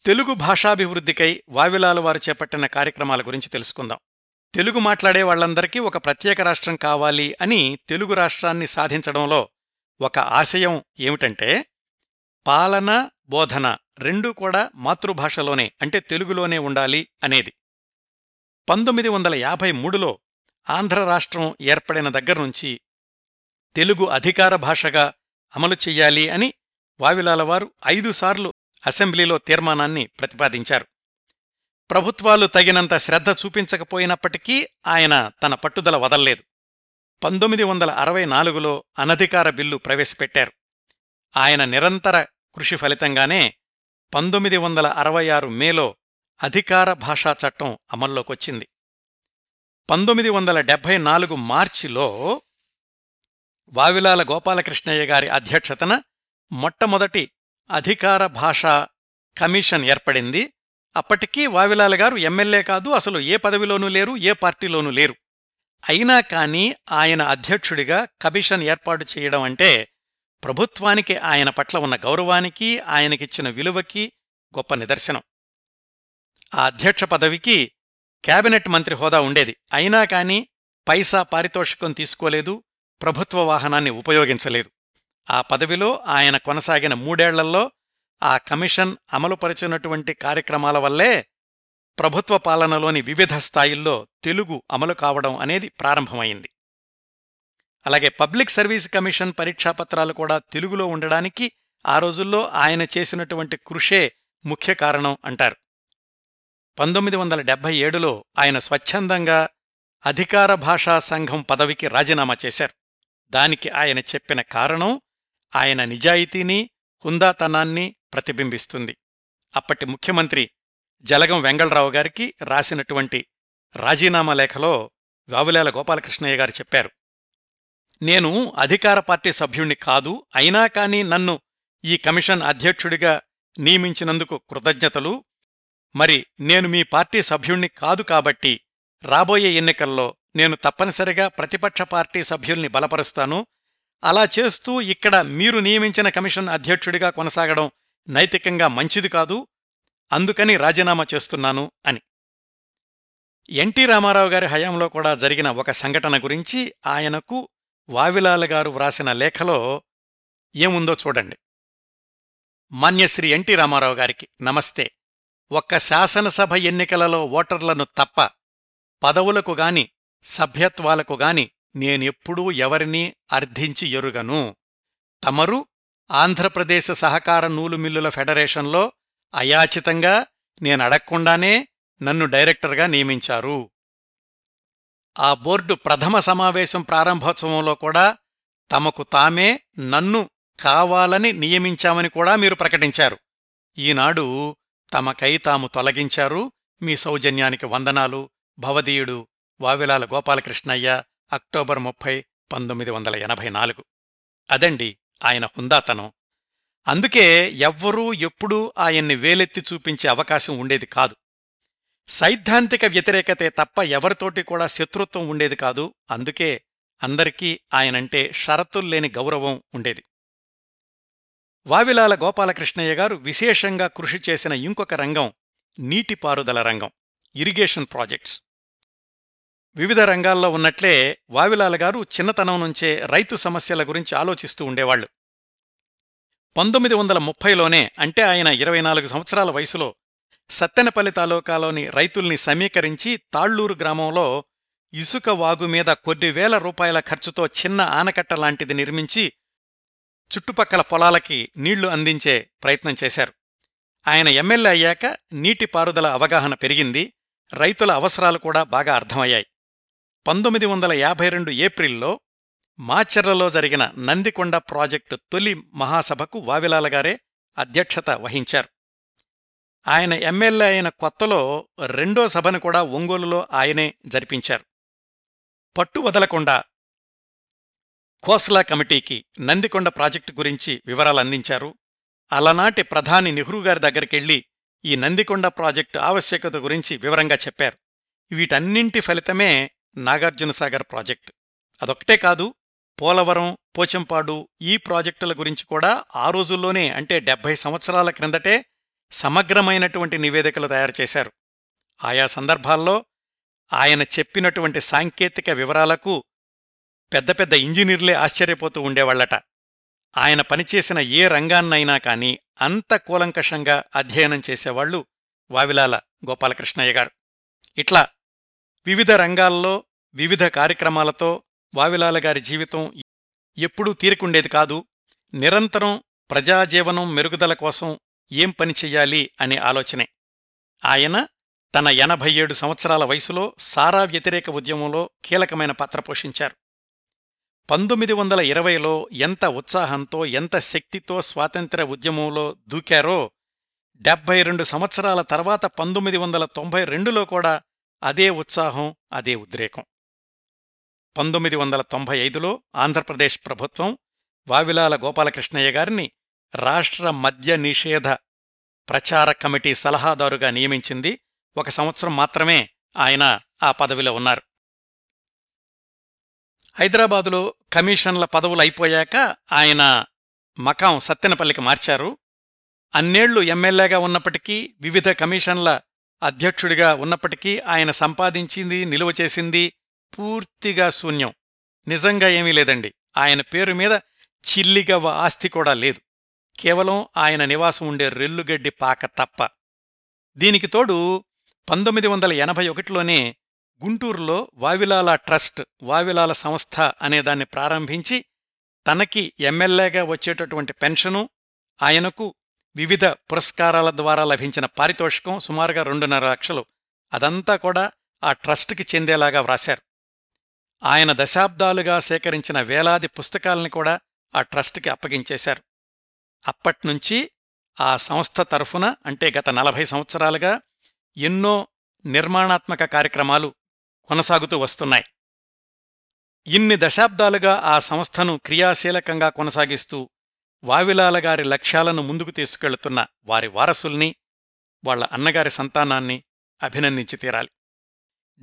తెలుగు భాషాభివృద్ధికై వావిలాల వారు చేపట్టిన కార్యక్రమాల గురించి తెలుసుకుందాం. తెలుగు మాట్లాడే వాళ్లందరికీ ఒక ప్రత్యేక రాష్ట్రం కావాలి అని తెలుగు రాష్ట్రాన్ని సాధించడంలో ఒక ఆశయం ఏమిటంటే పాలన బోధన రెండూ కూడా మాతృభాషలోనే అంటే తెలుగులోనే ఉండాలి అనేది. 1953లో ఆంధ్ర రాష్ట్రం ఏర్పడిన దగ్గర్నుంచి తెలుగు అధికార భాషగా అమలు చెయ్యాలి అని వావిలాలవారు 5 సార్లు అసెంబ్లీలో తీర్మానాన్ని ప్రతిపాదించారు. ప్రభుత్వాలు తగినంత శ్రద్ధ చూపించకపోయినప్పటికీ ఆయన తన పట్టుదల వదల్లేదు. 1964లో అనధికార బిల్లు ప్రవేశపెట్టారు. ఆయన నిరంతర కృషి ఫలితంగానే 1966 మేలో అధికార భాషా చట్టం అమల్లోకొచ్చింది. 1974 మార్చిలో వావిలాల గోపాలకృష్ణయ్య గారి అధ్యక్షతన మొట్టమొదటి అధికార భాషా కమిషన్ ఏర్పడింది. అప్పటికీ వావిలాల గారు ఎమ్మెల్యే కాదు, అసలు ఏ పదవిలోనూ లేరు, ఏ పార్టీలోనూ లేరు. అయినా కానీ ఆయన అధ్యక్షుడిగా కమిషన్ ఏర్పాటు చేయడం అంటే ప్రభుత్వానికి ఆయన పట్ల ఉన్న గౌరవానికి, ఆయనకిచ్చిన విలువకి గొప్ప నిదర్శనం. ఆ అధ్యక్ష పదవికి కేబినెట్ మంత్రి హోదా ఉండేది. అయినా కానీ పైసా పారితోషికం తీసుకోలేదు, ప్రభుత్వ వాహనాన్ని ఉపయోగించలేదు. ఆ పదవిలో ఆయన కొనసాగిన 3 ఏళ్లలో ఆ కమిషన్ అమలుపరిచినటువంటి కార్యక్రమాల వల్లే ప్రభుత్వ పాలనలోని వివిధ స్థాయిల్లో తెలుగు అమలు కావడం అనేది ప్రారంభమైంది. అలాగే పబ్లిక్ సర్వీస్ కమిషన్ పరీక్షాపత్రాలు కూడా తెలుగులో ఉండడానికి ఆ రోజుల్లో ఆయన చేసినటువంటి కృషే ముఖ్య కారణం అంటారు. 1977లో ఆయన స్వచ్ఛందంగా అధికార భాషా సంఘం పదవికి రాజీనామా చేశారు. దానికి ఆయన చెప్పిన కారణం ఆయన నిజాయితీని, హుందాతనాన్ని ప్రతిబింబిస్తుంది. అప్పటి ముఖ్యమంత్రి జలగం వెంగళరావు గారికి రాసినటువంటి రాజీనామా లేఖలో వావిలాల గోపాలకృష్ణయ్య గారు చెప్పారు, నేను అధికార పార్టీ సభ్యుణ్ణి కాదు, అయినా కానీ నన్ను ఈ కమిషన్ అధ్యక్షుడిగా నియమించినందుకు కృతజ్ఞతలు. మరి నేను మీ పార్టీ సభ్యుణ్ణి కాదు కాబట్టి రాబోయే ఎన్నికల్లో నేను తప్పనిసరిగా ప్రతిపక్ష పార్టీ సభ్యుల్ని బలపరుస్తాను. అలా చేస్తూ ఇక్కడ మీరు నియమించిన కమిషన్ అధ్యక్షుడిగా కొనసాగడం నైతికంగా మంచిది కాదు, అందుకని రాజీనామా చేస్తున్నాను అని. ఎన్టీ రామారావు గారి హయాంలో కూడా జరిగిన ఒక సంఘటన గురించి ఆయనకు వావిలాల గారు వ్రాసిన లేఖలో ఏముందో చూడండి. మాన్యశ్రీ ఎన్టీ రామారావు గారికి నమస్తే. ఒక్క శాసనసభ ఎన్నికలలో ఓటర్లను తప్ప పదవులకు గాని సభ్యత్వాలకు గాని నేనెప్పుడూ ఎవరినీ అర్థించి ఎరుగను. తమరు ఆంధ్రప్రదేశ్ సహకార నూలుమిల్లుల ఫెడరేషన్లో అయాచితంగా నేనడగకుండానే నన్ను డైరెక్టర్గా నియమించారు. ఆ బోర్డు ప్రథమ సమావేశం ప్రారంభోత్సవంలో కూడా తమకు తామే నన్ను కావాలని నియమించామని కూడా మీరు ప్రకటించారు. ఈనాడు తమకై తాము తొలగించారు. మీ సౌజన్యానికి వందనాలు. భవదీయుడు వావిలాల గోపాలకృష్ణయ్య. అక్టోబర్ 30, 1984. అదండి ఆయన హుందాతనం. అందుకే ఎవ్వరూ ఎప్పుడూ ఆయన్ని వేలెత్తి చూపించే అవకాశం ఉండేది కాదు. సైద్ధాంతిక వ్యతిరేకతే తప్ప ఎవరితోటి కూడా శత్రుత్వం ఉండేది కాదు. అందుకే అందరికీ ఆయనంటే షరతుల్లేని గౌరవం ఉండేది. వావిలాల గోపాలకృష్ణయ్య గారు విశేషంగా కృషి చేసిన ఇంకొక రంగం నీటిపారుదల రంగం, ఇరిగేషన్ ప్రాజెక్ట్స్. వివిధ రంగాల్లో ఉన్నట్లే వావిలాల గారు చిన్నతనం నుంచే రైతు సమస్యల గురించి ఆలోచిస్తూ ఉండేవాళ్లు. 1930లోనే అంటే ఆయన 24 సంవత్సరాల వయసులో సత్తెనపల్లి తాలూకాలోని రైతుల్ని సమీకరించి తాళ్లూరు గ్రామంలో ఇసుక వాగుమీద కొన్ని వేల రూపాయల ఖర్చుతో చిన్న ఆనకట్ట లాంటిది నిర్మించి చుట్టుపక్కల పొలాలకి నీళ్లు అందించే ప్రయత్నం చేశారు. ఆయన ఎమ్మెల్యే అయ్యాక నీటిపారుదల అవగాహన పెరిగింది, రైతుల అవసరాలు కూడా బాగా అర్థమయ్యాయి. 1952 ఏప్రిల్లో మాచెర్లలో జరిగిన నందికొండ ప్రాజెక్టు తొలి మహాసభకు వావిలాల గారే అధ్యక్షత వహించారు. ఆయన ఎమ్మెల్యే అయిన కొత్తలో రెండో సభను కూడా ఒంగోలులో ఆయనే జరిపించారు. పట్టు వదలకుండా కోస్లా కమిటీకి నందికొండ ప్రాజెక్టు గురించి వివరాలందించారు. అలనాటి ప్రధాని నెహ్రూ గారి దగ్గరికెళ్లి ఈ నందికొండ ప్రాజెక్టు ఆవశ్యకత గురించి వివరంగా చెప్పారు. వీటన్నింటి ఫలితమే నాగార్జునసాగర్ ప్రాజెక్టు. అదొక్కటే కాదు, పోలవరం, పోచంపాడు ఈ ప్రాజెక్టుల గురించి కూడా ఆ రోజుల్లోనే అంటే 70 సంవత్సరాల క్రిందటే సమగ్రమైనటువంటి నివేదికలు తయారు చేశారు. ఆయా సందర్భాల్లో ఆయన చెప్పినటువంటి సాంకేతిక వివరాలకు పెద్ద పెద్ద ఇంజనీర్లే ఆశ్చర్యపోతూ ఉండేవాళ్లట. ఆయన పనిచేసిన ఏ రంగాన్నైనా కానీ అంత కూలంకషంగా అధ్యయనం చేసేవాళ్లు వావిలాల గోపాలకృష్ణయ్య గారు. ఇట్లా వివిధ రంగాల్లో వివిధ కార్యక్రమాలతో వావిలాల గారి జీవితం ఎప్పుడూ తీరికుండేది కాదు. నిరంతరం ప్రజాజీవనం మెరుగుదల కోసం ఏం పనిచెయ్యాలి అనే ఆలోచనే. ఆయన తన 87 సంవత్సరాల వయసులో సారా వ్యతిరేక ఉద్యమంలో కీలకమైన పాత్ర పోషించారు. 1920లో ఎంత ఉత్సాహంతో ఎంత శక్తితో స్వాతంత్ర్య ఉద్యమంలో దూకారో 72 సంవత్సరాల తర్వాత 1992లో కూడా అదే ఉత్సాహం, అదే ఉద్రేకం. 1995లో ఆంధ్రప్రదేశ్ ప్రభుత్వం వావిలాల గోపాలకృష్ణయ్య గారిని రాష్ట్ర మద్య నిషేధ ప్రచార కమిటీ సలహాదారుగా నియమించింది. 1 సంవత్సరం మాత్రమే ఆయన ఆ పదవిలో ఉన్నారు. హైదరాబాదులో కమిషన్ల పదవులు అయిపోయాక ఆయన మకాం సత్తెనపల్లికి మార్చారు. అన్నేళ్లు ఎమ్మెల్యేగా ఉన్నప్పటికీ, వివిధ కమిషన్ల అధ్యక్షుడిగా ఉన్నప్పటికీ ఆయన సంపాదించింది, నిలువ చేసింది పూర్తిగా శూన్యం. నిజంగా ఏమీ లేదండి. ఆయన పేరు మీద చిల్లిగవ్వ ఆస్తి కూడా లేదు. కేవలం ఆయన నివాసం ఉండే రెల్లుగడ్డి పాక తప్ప. దీనికి తోడు 1981లోనే గుంటూరులో వావిలాల ట్రస్ట్, వావిలాల సంస్థ అనేదాన్ని ప్రారంభించి తనకి ఎమ్మెల్యేగా వచ్చేటటువంటి పెన్షను, ఆయనకు వివిధ పురస్కారాల ద్వారా లభించిన పారితోషికం సుమారుగా 2.5 లక్షలు అదంతా కూడా ఆ ట్రస్టుకి చెందేలాగా వ్రాశారు. ఆయన దశాబ్దాలుగా సేకరించిన వేలాది పుస్తకాలని కూడా ఆ ట్రస్టుకి అప్పగించేశారు. అప్పట్నుంచి ఆ సంస్థ తరఫున, అంటే గత 40 సంవత్సరాలుగా ఎన్నో నిర్మాణాత్మక కార్యక్రమాలు కొనసాగుతూ వస్తున్నాయి. ఇన్ని దశాబ్దాలుగా ఆ సంస్థను క్రియాశీలకంగా కొనసాగిస్తూ వావిలాల గారి లక్ష్యాలను ముందుకు తీసుకెళ్తున్న వారి వారసుల్ని, వాళ్ల అన్నగారి సంతానాన్ని అభినందించి తీరాలి.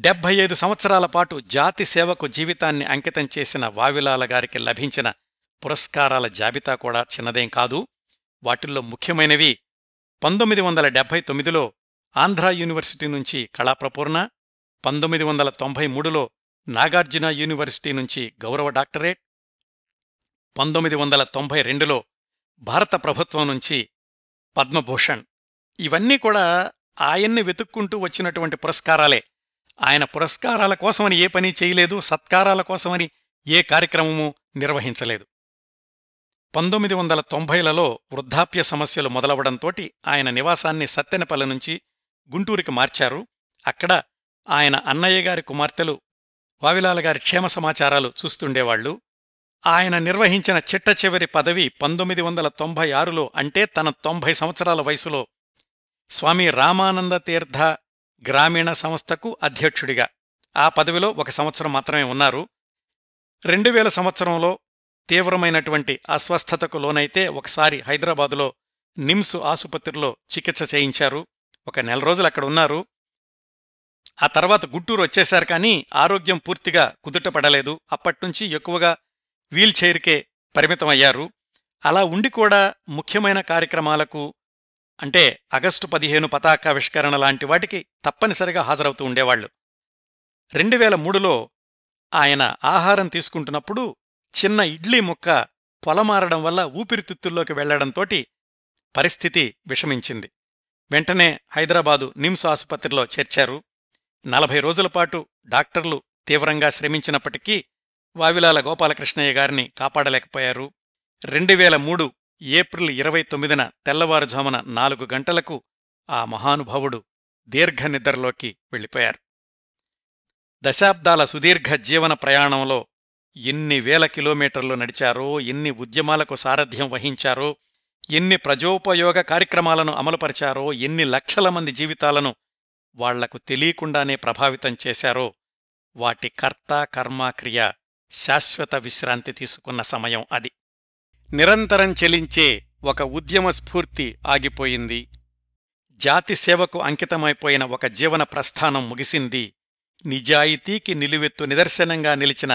75 సంవత్సరాల పాటు జాతి సేవకు జీవితాన్ని అంకితం చేసిన వావిలాల గారికి లభించిన పురస్కారాల జాబితా కూడా చిన్నదేం కాదు. వాటిల్లో ముఖ్యమైనవి 1979లో ఆంధ్ర యూనివర్సిటీ నుంచి కళాప్రపూర్ణ, 1993లో నాగార్జున యూనివర్సిటీ నుంచి గౌరవ డాక్టరేట్, 1992లో భారత ప్రభుత్వం నుంచి పద్మభూషణ్. ఇవన్నీ కూడా ఆయన్ని వెతుక్కుంటూ వచ్చినటువంటి పురస్కారాలే. ఆయన పురస్కారాల కోసమని ఏ పని చేయలేదు, సత్కారాల కోసమని ఏ కార్యక్రమమూ నిర్వహించలేదు. 1990లలో వృద్ధాప్య సమస్యలు మొదలవడంతోటి ఆయన నివాసాన్ని సత్తెనపల్లి నుంచి గుంటూరుకి మార్చారు. అక్కడ ఆయన అన్నయ్య గారి కుమార్తెలు వావిలాల గారి క్షేమ సమాచారాలు చూస్తుండేవాళ్లు. ఆయన నిర్వహించిన చిట్టచివరి పదవి 1996లో, అంటే తన 90 సంవత్సరాల వయసులో స్వామి రామానంద తీర్థ గ్రామీణ సంస్థకు అధ్యక్షుడిగా. ఆ పదవిలో 1 సంవత్సరం మాత్రమే ఉన్నారు. 2000 సంవత్సరంలో తీవ్రమైనటువంటి అస్వస్థతకు లోనైతే ఒకసారి హైదరాబాదులో నిమ్స్ ఆసుపత్రిలో చికిత్స చేయించారు. 1 నెల రోజులు అక్కడ ఉన్నారు. ఆ తర్వాత గుంటూరు వచ్చేశారు. కానీ ఆరోగ్యం పూర్తిగా కుదుటపడలేదు. అప్పట్నుంచి ఎక్కువగా వీల్చైర్కే పరిమితమయ్యారు. అలా ఉండి కూడా ముఖ్యమైన కార్యక్రమాలకు, అంటే ఆగస్టు 15 పతాకావిష్కరణ లాంటి వాటికి తప్పనిసరిగా హాజరవుతూ ఉండేవాళ్లు. 2003లో ఆయన ఆహారం తీసుకుంటున్నప్పుడు చిన్న ఇడ్లీ ముక్క పొలమారడం వల్ల ఊపిరితిత్తుల్లోకి వెళ్లడంతోటి పరిస్థితి విషమించింది. వెంటనే హైదరాబాదు నిమ్స్ ఆసుపత్రిలో చేర్చారు. 40 రోజుల పాటు డాక్టర్లు తీవ్రంగా శ్రమించినప్పటికీ వావిలాల గోపాలకృష్ణయ్య గారిని కాపాడలేకపోయారు. 2003 ఏప్రిల్ 29న తెల్లవారుజామున 4 గంటలకు ఆ మహానుభావుడు దీర్ఘనిద్రలోకి వెళ్ళిపోయారు. దశాబ్దాల సుదీర్ఘ జీవన ప్రయాణంలో ఎన్ని వేల కిలోమీటర్లు నడిచారో, ఎన్ని ఉద్యమాలకు సారథ్యం వహించారో, ఎన్ని ప్రజోపయోగ కార్యక్రమాలను అమలుపరిచారో, ఎన్ని లక్షల మంది జీవితాలను వాళ్లకు తెలియకుండానే ప్రభావితం చేశారో, వాటి కర్త కర్మ క్రియ శాశ్వత విశ్రాంతి తీసుకున్న సమయం అది. నిరంతరం చెలించే ఒక ఉద్యమ స్ఫూర్తి ఆగిపోయింది. జాతి సేవకు అంకితమైపోయిన ఒక జీవన ప్రస్థానం ముగిసింది. నిజాయితీకి నిలువెత్తు నిదర్శనంగా నిలిచిన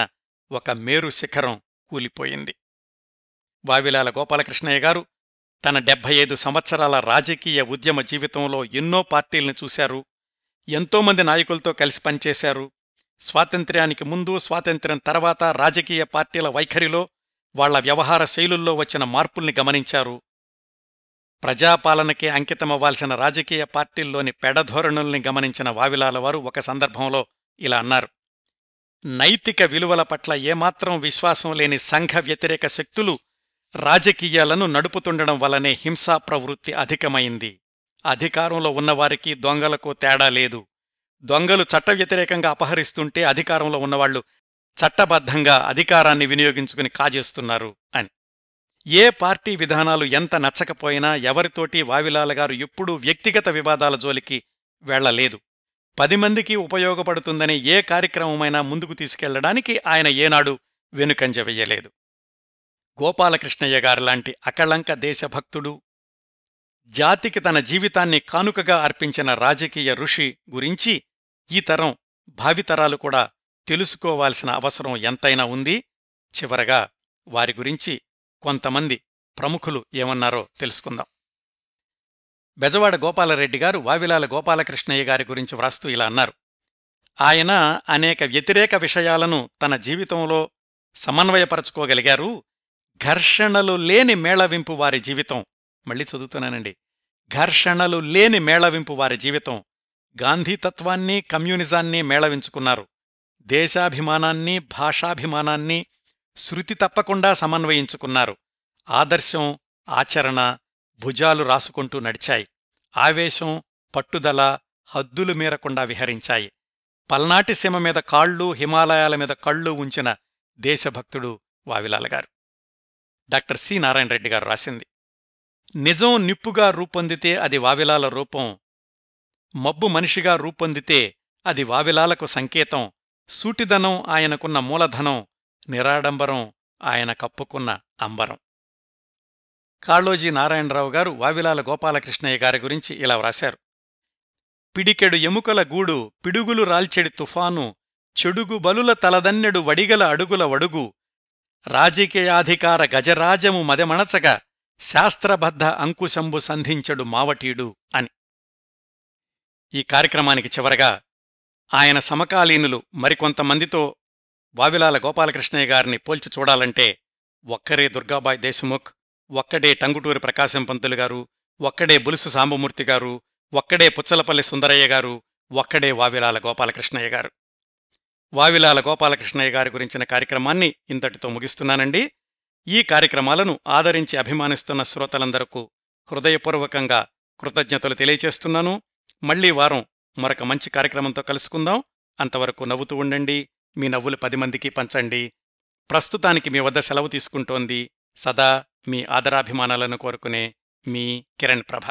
ఒక మేరు శిఖరం కూలిపోయింది. వావిలాల గోపాలకృష్ణయ్య గారు తన 75 సంవత్సరాల రాజకీయ ఉద్యమ జీవితంలో ఎన్నో పార్టీల్ని చూశారు. ఎంతోమంది నాయకులతో కలిసి పనిచేశారు. స్వాతంత్ర్యానికి ముందు, స్వాతంత్ర్యం తర్వాత రాజకీయ పార్టీల వైఖరిలో వాళ్ల వ్యవహార శైలుల్లో వచ్చిన మార్పుల్ని గమనించారు. ప్రజాపాలనకే అంకితమవ్వాల్సిన రాజకీయ పార్టీల్లోని పెడధోరణుల్ని గమనించిన వావిలాలవారు ఒక సందర్భంలో ఇలా అన్నారు: నైతిక విలువల పట్ల ఏమాత్రం విశ్వాసం లేని సంఘ వ్యతిరేక శక్తులు రాజకీయాలను నడుపుతుండడం వల్లనే హింసా ప్రవృత్తి అధికమైంది. అధికారంలో ఉన్నవారికి దొంగలకు తేడా లేదు. దొంగలు చట్టవ్యతిరేకంగా అపహరిస్తుంటే అధికారంలో ఉన్నవాళ్లు చట్టబద్ధంగా అధికారాన్ని వినియోగించుకుని కాజేస్తున్నారు అని. ఏ పార్టీ విధానాలు ఎంత నచ్చకపోయినా ఎవరితోటి వావిలాలగారు ఎప్పుడూ వ్యక్తిగత వివాదాల జోలికి వెళ్లలేదు. 10 మందికి ఉపయోగపడుతుందనే ఏ కార్యక్రమమైనా ముందుకు తీసుకెళ్లడానికి ఆయన ఏనాడు వెనుకంజ వెయ్యలేదు. గోపాలకృష్ణయ్య గారిలాంటి అకళంక దేశభక్తుడు, జాతికి తన జీవితాన్ని కానుకగా అర్పించిన రాజకీయ ఋషి గురించి ఈ తరం భావితరాలు కూడా తెలుసుకోవాల్సిన అవసరం ఎంతైనా ఉంది. చివరగా వారి గురించి కొంతమంది ప్రముఖులు ఏమన్నారో తెలుసుకుందాం. బెజవాడ గోపాలరెడ్డి గారు వావిలాల గోపాలకృష్ణయ్య గారి గురించి వ్రాస్తూ ఇలా అన్నారు: ఆయన అనేక వ్యతిరేక విషయాలను తన జీవితంలో సమన్వయపరచుకోగలిగారు. ఘర్షణలు లేని మేళవింపు వారి జీవితం. మళ్ళీ చదువుతున్నానండి. ఘర్షణలు లేని మేళవింపు వారి జీవితం. గాంధీతత్వాన్ని, కమ్యూనిజాన్ని మేళవించుకున్నారు. దేశాభిమానాన్ని, భాషాభిమానాన్ని శృతి తప్పకుండా సమన్వయించుకున్నారు. ఆదర్శం, ఆచరణ భుజాలు రాసుకుంటూ నడిచాయి. ఆవేశం, పట్టుదల హద్దులు మీరకుండా విహరించాయి. పల్నాటి సీమ మీద కాళ్ళు, హిమాలయాల మీద కళ్ళు ఉంచిన దేశభక్తుడు వావిలాలగారు. డాక్టర్ సి నారాయణరెడ్డి గారు రాసింది: నిజం నిప్పుగా రూపొందితే అది వావిలాల రూపం, మబ్బు మనిషిగా రూపొందితే అది వావిలాలకు సంకేతం. సూటిదనం ఆయనకున్న మూలధనం, నిరాడంబరం ఆయన కప్పుకున్న అంబరం. కాళోజీ నారాయణరావు గారు వావిలాల గోపాలకృష్ణయ్య గారి గురించి ఇలా వ్రాశారు: పిడికెడు ఎముకల గూడు, పిడుగులు రాల్చెడి తుఫాను, చెడుగు బలుల తలదన్నెడు వడిగల అడుగుల వడుగు, రాజకీయాధికార గజరాజము మదెమణచగా శాస్త్రబద్ధ అంకుశంబు సంధించడు మావటీడు అని. ఈ కార్యక్రమానికి చివరగా ఆయన సమకాలీనులు మరికొంతమందితో వావిలాల గోపాలకృష్ణయ్య గారిని పోల్చి చూడాలంటే ఒక్కరే దుర్గాబాయ్ దేశముఖ్, ఒక్కడే టంగుటూరి ప్రకాశం పంతులు గారు, ఒక్కడే బులుసు సాంబమూర్తి గారు, ఒక్కడే పుచ్చలపల్లి సుందరయ్య గారు, ఒక్కడే వావిలాల గోపాలకృష్ణయ్య గారు. వావిలాల గోపాలకృష్ణయ్య గారి గురించిన కార్యక్రమాన్ని ఇంతటితో ముగిస్తున్నానండి. ఈ కార్యక్రమాలను ఆదరించి అభిమానిస్తున్న శ్రోతలందరకు హృదయపూర్వకంగా కృతజ్ఞతలు తెలియచేస్తున్నాను. మళ్లీ వారం మరొక మంచి కార్యక్రమంతో కలుసుకుందాం. అంతవరకు నవ్వుతూ ఉండండి, మీ నవ్వులు 10 మందికి పంచండి. ప్రస్తుతానికి మీ వద్ద సెలవు తీసుకుంటోంది సదా మీ ఆదరాభిమానాలను కోరుకునే మీ కిరణ్ ప్రభ.